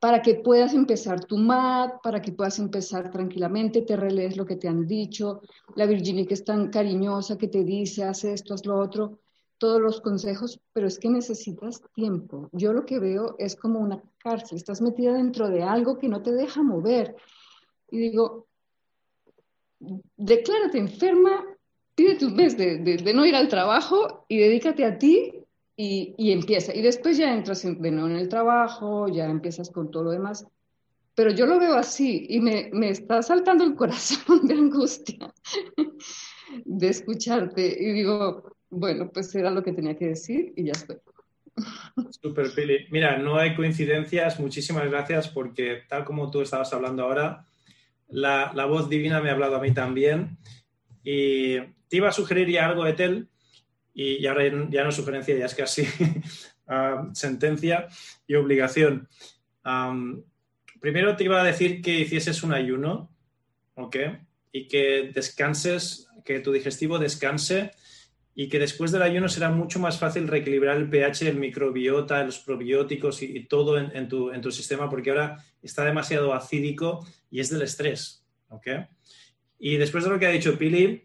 para que puedas empezar tu mat, para que puedas empezar tranquilamente, te relees lo que te han dicho, la Virginia que es tan cariñosa, que te dice, haz esto, haz lo otro, todos los consejos, pero es que necesitas tiempo. Yo lo que veo es como una cárcel, estás metida dentro de algo que no te deja mover. Y digo, declárate enferma, pide tu mes de, de, de no ir al trabajo y dedícate a ti y, y empieza. Y después ya entras de nuevo en el trabajo, ya empiezas con todo lo demás. Pero yo lo veo así y me, me está saltando el corazón de angustia de escucharte. Y digo, bueno, pues era lo que tenía que decir y ya estoy. Súper, Pili. Mira, no hay coincidencias. Muchísimas gracias porque tal como tú estabas hablando ahora, la, la voz divina me ha hablado a mí también. Y te iba a sugerir ya algo, Ethel, y, y ahora ya no es sugerencia, ya es casi uh, sentencia y obligación. Um, primero te iba a decir que hicieses un ayuno, ¿ok? Y que descanses, que tu digestivo descanse y que después del ayuno será mucho más fácil reequilibrar el pH, el microbiota, los probióticos y, y todo en, en, tu, en tu sistema, porque ahora está demasiado acídico y es del estrés, ¿ok? Y después de lo que ha dicho Pili,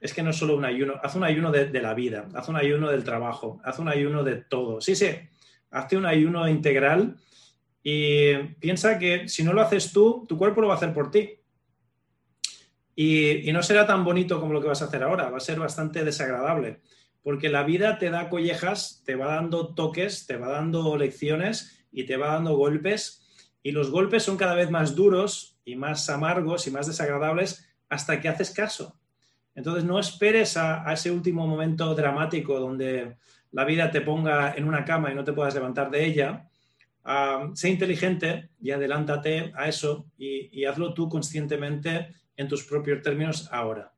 es que no es solo un ayuno, haz un ayuno de, de la vida, haz un ayuno del trabajo, haz un ayuno de todo. Sí, sí, hazte un ayuno integral y piensa que si no lo haces tú, tu cuerpo lo va a hacer por ti. Y, y no será tan bonito como lo que vas a hacer ahora, va a ser bastante desagradable, porque la vida te da collejas, te va dando toques, te va dando lecciones y te va dando golpes. Y los golpes son cada vez más duros y más amargos y más desagradables hasta que haces caso. Entonces no esperes a, a ese último momento dramático donde la vida te ponga en una cama y no te puedas levantar de ella. Uh, sé inteligente y adelántate a eso y, y hazlo tú conscientemente en tus propios términos ahora.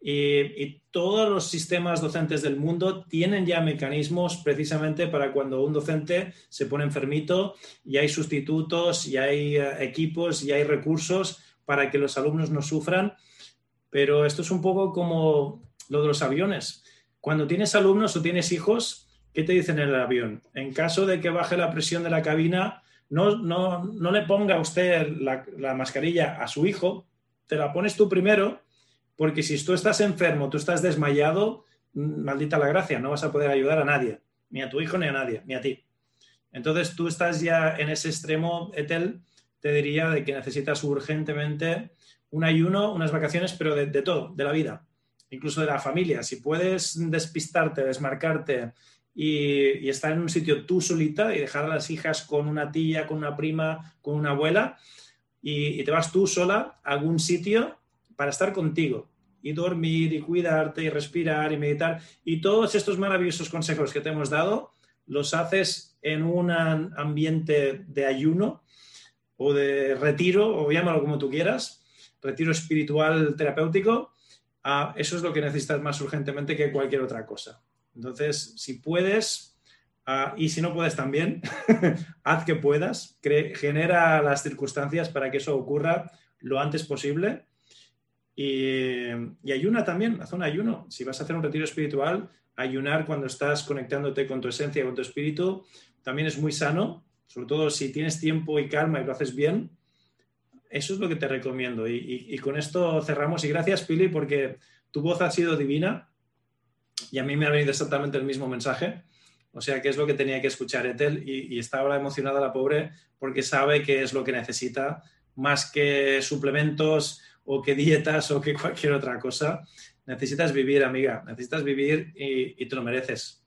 Y, y todos los sistemas docentes del mundo tienen ya mecanismos precisamente para cuando un docente se pone enfermito y hay sustitutos y hay uh, equipos y hay recursos para que los alumnos no sufran, pero esto es un poco como lo de los aviones. Cuando tienes alumnos o tienes hijos, ¿qué te dicen en el avión? En caso de que baje la presión de la cabina, no, no, no le ponga usted la, la mascarilla a su hijo, te la pones tú primero, porque si tú estás enfermo, tú estás desmayado, maldita la gracia, no vas a poder ayudar a nadie, ni a tu hijo, ni a nadie, ni a ti. Entonces tú estás ya en ese extremo, Ethel, te diría de que necesitas urgentemente un ayuno, unas vacaciones, pero de, de todo, de la vida, incluso de la familia. Si puedes despistarte, desmarcarte y, y estar en un sitio tú solita y dejar a las hijas con una tía, con una prima, con una abuela y, y te vas tú sola a algún sitio para estar contigo y dormir y cuidarte y respirar y meditar y todos estos maravillosos consejos que te hemos dado los haces en un ambiente de ayuno o de retiro, o llámalo como tú quieras, retiro espiritual terapéutico, ah, eso es lo que necesitas más urgentemente que cualquier otra cosa. Entonces, si puedes, ah, y si no puedes también, haz que puedas, genera las circunstancias para que eso ocurra lo antes posible y, y ayuna también, haz un ayuno. Si vas a hacer un retiro espiritual, ayunar cuando estás conectándote con tu esencia, con tu espíritu, también es muy sano. Sobre todo si tienes tiempo y calma y lo haces bien, eso es lo que te recomiendo. Y, y, y con esto cerramos. Y gracias, Pili, porque tu voz ha sido divina y a mí me ha venido exactamente el mismo mensaje. O sea, que es lo que tenía que escuchar Ethel y, y está ahora emocionada la pobre porque sabe que es lo que necesita más que suplementos o que dietas o que cualquier otra cosa. Necesitas vivir, amiga. Necesitas vivir y, y te lo mereces.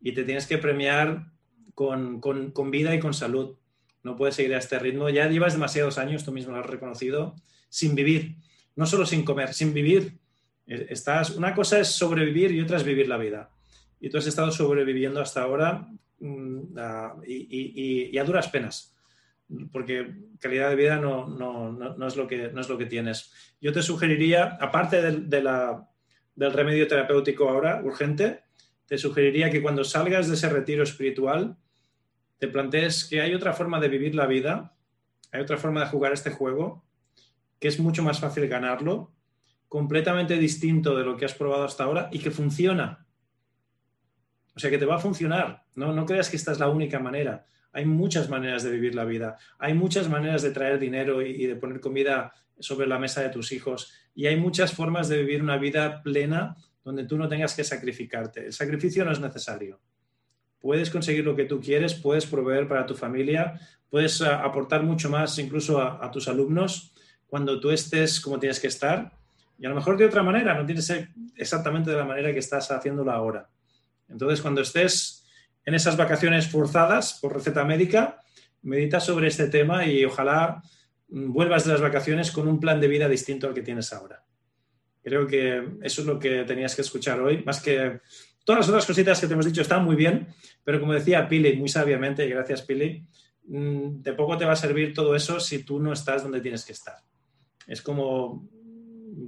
Y te tienes que premiar Con, con, con vida y con salud. No puedes seguir a este ritmo. Ya llevas demasiados años, tú mismo lo has reconocido, sin vivir, no solo sin comer, sin vivir. Estás, una cosa es sobrevivir y otra es vivir la vida. Y tú has estado sobreviviendo hasta ahora uh, y, y, y a duras penas, porque calidad de vida no, no, no, no, es lo que, no es lo que tienes. Yo te sugeriría, aparte de, de la, del remedio terapéutico ahora, urgente, te sugeriría que cuando salgas de ese retiro espiritual te plantees que hay otra forma de vivir la vida, hay otra forma de jugar este juego, que es mucho más fácil ganarlo, completamente distinto de lo que has probado hasta ahora y que funciona. O sea, que te va a funcionar. No, no creas que esta es la única manera. Hay muchas maneras de vivir la vida, hay muchas maneras de traer dinero y, y de poner comida sobre la mesa de tus hijos y hay muchas formas de vivir una vida plena donde tú no tengas que sacrificarte. El sacrificio no es necesario. Puedes conseguir lo que tú quieres, puedes proveer para tu familia, puedes a, aportar mucho más incluso a, a tus alumnos cuando tú estés como tienes que estar, Y a lo mejor de otra manera, no tiene que ser exactamente de la manera que estás haciéndolo ahora. Entonces, cuando estés en esas vacaciones forzadas por receta médica, medita sobre este tema y ojalá vuelvas de las vacaciones con un plan de vida distinto al que tienes ahora. Creo que eso es lo que tenías que escuchar hoy, más que todas las otras cositas que te hemos dicho están muy bien, pero como decía Pili muy sabiamente, y gracias Pili, de poco te va a servir todo eso si tú no estás donde tienes que estar. Es como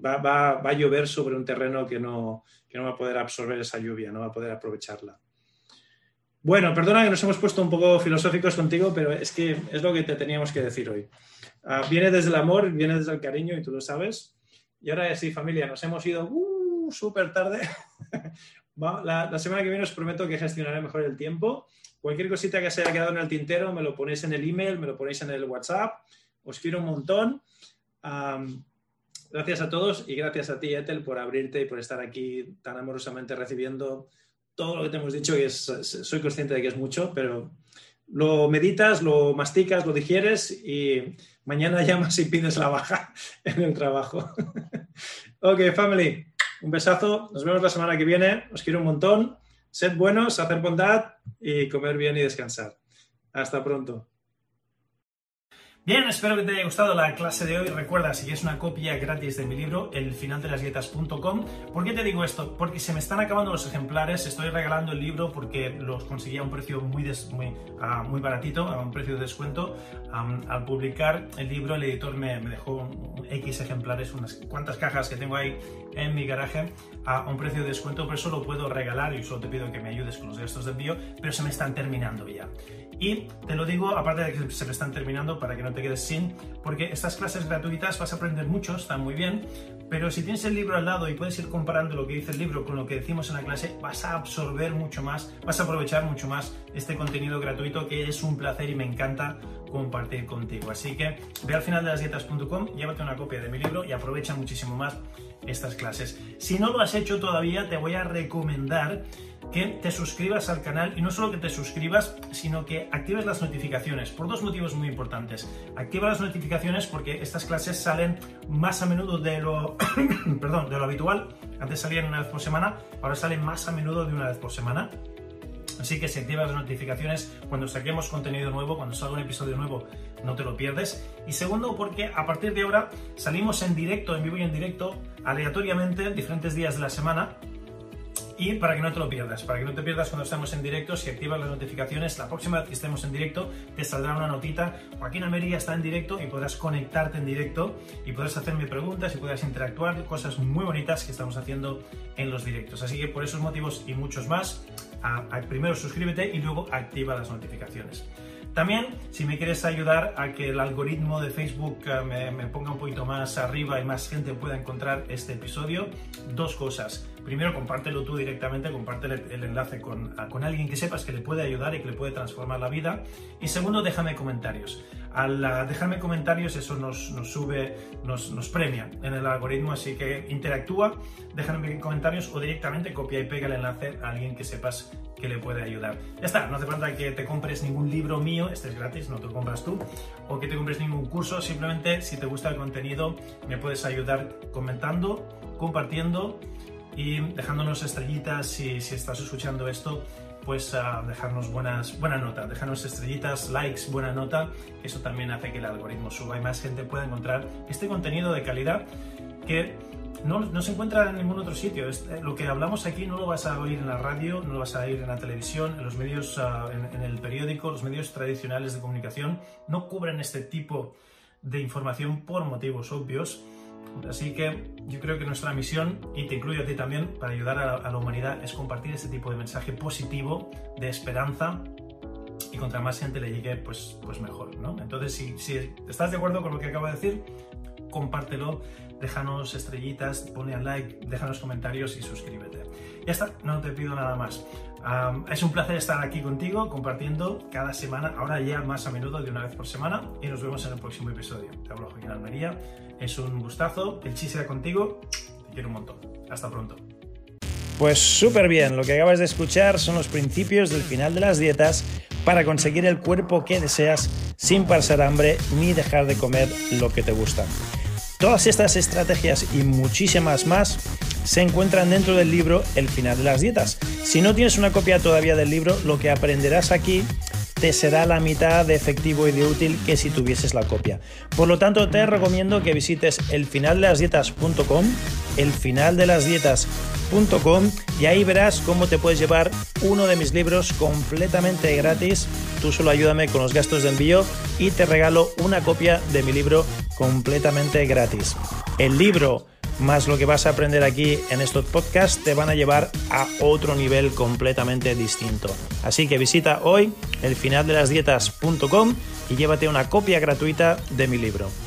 va, va, va a llover sobre un terreno que no, que no va a poder absorber esa lluvia, no va a poder aprovecharla. Bueno, perdona que nos hemos puesto un poco filosóficos contigo, pero es que es lo que te teníamos que decir hoy. Uh, viene desde el amor, viene desde el cariño y tú lo sabes. Y ahora sí, familia, nos hemos ido uh, súper tarde. la, la semana que viene os prometo que gestionaré mejor el tiempo. Cualquier cosita que se haya quedado en el tintero, me lo ponéis en el email, me lo ponéis en el WhatsApp. Os quiero un montón. Um, gracias a todos y gracias a ti, Ethel, por abrirte y por estar aquí tan amorosamente recibiendo todo lo que te hemos dicho, y es, soy consciente de que es mucho, pero lo meditas, lo masticas, lo digieres y mañana llamas y pides la baja en el trabajo. Ok, family, un besazo, nos vemos la semana que viene, os quiero un montón, sed buenos, hacer bondad y comer bien y descansar. Hasta pronto. Bien, espero que te haya gustado la clase de hoy. Recuerda, si quieres una copia gratis de mi libro, el final de las dietas punto com. ¿Por qué te digo esto? Porque se me están acabando los ejemplares. Estoy regalando el libro porque los conseguí a un precio muy, des, muy, uh, muy baratito, a un precio de descuento. Um, al publicar el libro, el editor me, me dejó X ejemplares, unas cuantas cajas que tengo ahí en mi garaje, a un precio de descuento. Por eso lo puedo regalar y solo te pido que me ayudes con los gastos de envío, pero se me están terminando ya. Y te lo digo, aparte de que se me están terminando, para que no te quedes sin, porque estas clases gratuitas vas a aprender mucho, están muy bien, pero si tienes el libro al lado y puedes ir comparando lo que dice el libro con lo que decimos en la clase, vas a absorber mucho más, vas a aprovechar mucho más este contenido gratuito, que es un placer y me encanta compartir contigo. Así que ve al final de las dietas punto com, llévate una copia de mi libro y aprovecha muchísimo más estas clases. Si no lo has hecho todavía, te voy a recomendar que te suscribas al canal, y no solo que te suscribas, sino que actives las notificaciones, por dos motivos muy importantes. Activa las notificaciones porque estas clases salen más a menudo de lo, perdón, de lo habitual. Antes salían una vez por semana, ahora salen más a menudo de una vez por semana. Así que si activas las notificaciones, cuando saquemos contenido nuevo, cuando salga un episodio nuevo, no te lo pierdes. Y segundo, porque a partir de ahora salimos en directo, en vivo y en directo, aleatoriamente, diferentes días de la semana. Y para que no te lo pierdas, para que no te pierdas cuando estamos en directo, si activas las notificaciones, la próxima vez que estemos en directo te saldrá una notita, Joaquín Almería está en directo, y podrás conectarte en directo y podrás hacerme preguntas y podrás interactuar, cosas muy bonitas que estamos haciendo en los directos. Así que por esos motivos y muchos más, a, a, primero suscríbete y luego activa las notificaciones. También, si me quieres ayudar a que el algoritmo de Facebook me, me ponga un poquito más arriba y más gente pueda encontrar este episodio, dos cosas. Primero, compártelo tú directamente, compártelo el enlace con, con alguien que sepas que le puede ayudar y que le puede transformar la vida. Y segundo, déjame comentarios. Al dejarme comentarios, eso nos, nos sube, nos, nos premia en el algoritmo, así que interactúa, déjame comentarios o directamente copia y pega el enlace a alguien que sepas que le puede ayudar. Ya está, no hace falta que te compres ningún libro mío, este es gratis, no te lo compras tú, o que te compres ningún curso, simplemente si te gusta el contenido me puedes ayudar comentando, compartiendo y dejándonos estrellitas. Si, si estás escuchando esto, pues uh, dejarnos buenas, buena nota, dejarnos estrellitas, likes, buena nota, eso también hace que el algoritmo suba y más gente pueda encontrar este contenido de calidad que no, no se encuentra en ningún otro sitio. Este, lo que hablamos aquí no lo vas a oír en la radio, no lo vas a oír en la televisión, en los medios, uh, en, en el periódico, los medios tradicionales de comunicación no cubren este tipo de información por motivos obvios. Así que yo creo que nuestra misión, y te incluyo a ti también, para ayudar a la, a la humanidad, es compartir este tipo de mensaje positivo, de esperanza, y contra más gente le llegue, pues, pues mejor, ¿no? Entonces, si, si estás de acuerdo con lo que acabo de decir, compártelo, déjanos estrellitas, ponle un like, déjanos comentarios y suscríbete. Ya está, no te pido nada más. Um, es un placer estar aquí contigo, compartiendo cada semana, ahora ya más a menudo, de una vez por semana, y nos vemos en el próximo episodio. Te hablo Joaquín Almería, es un gustazo, el chiste era contigo, te quiero un montón. Hasta pronto. Pues súper bien, lo que acabas de escuchar son los principios del final de las dietas para conseguir el cuerpo que deseas sin pasar hambre ni dejar de comer lo que te gusta. Todas estas estrategias y muchísimas más se encuentran dentro del libro El final de las dietas. Si no tienes una copia todavía del libro, lo que aprenderás aquí te será la mitad de efectivo y de útil que si tuvieses la copia. Por lo tanto, te recomiendo que visites el final de las dietas punto com, el final de las dietas punto com, y ahí verás cómo te puedes llevar uno de mis libros completamente gratis. Tú solo ayúdame con los gastos de envío y te regalo una copia de mi libro completamente gratis. El libro más lo que vas a aprender aquí en estos podcasts te van a llevar a otro nivel completamente distinto. Así que visita hoy el final de las dietas punto com y llévate una copia gratuita de mi libro.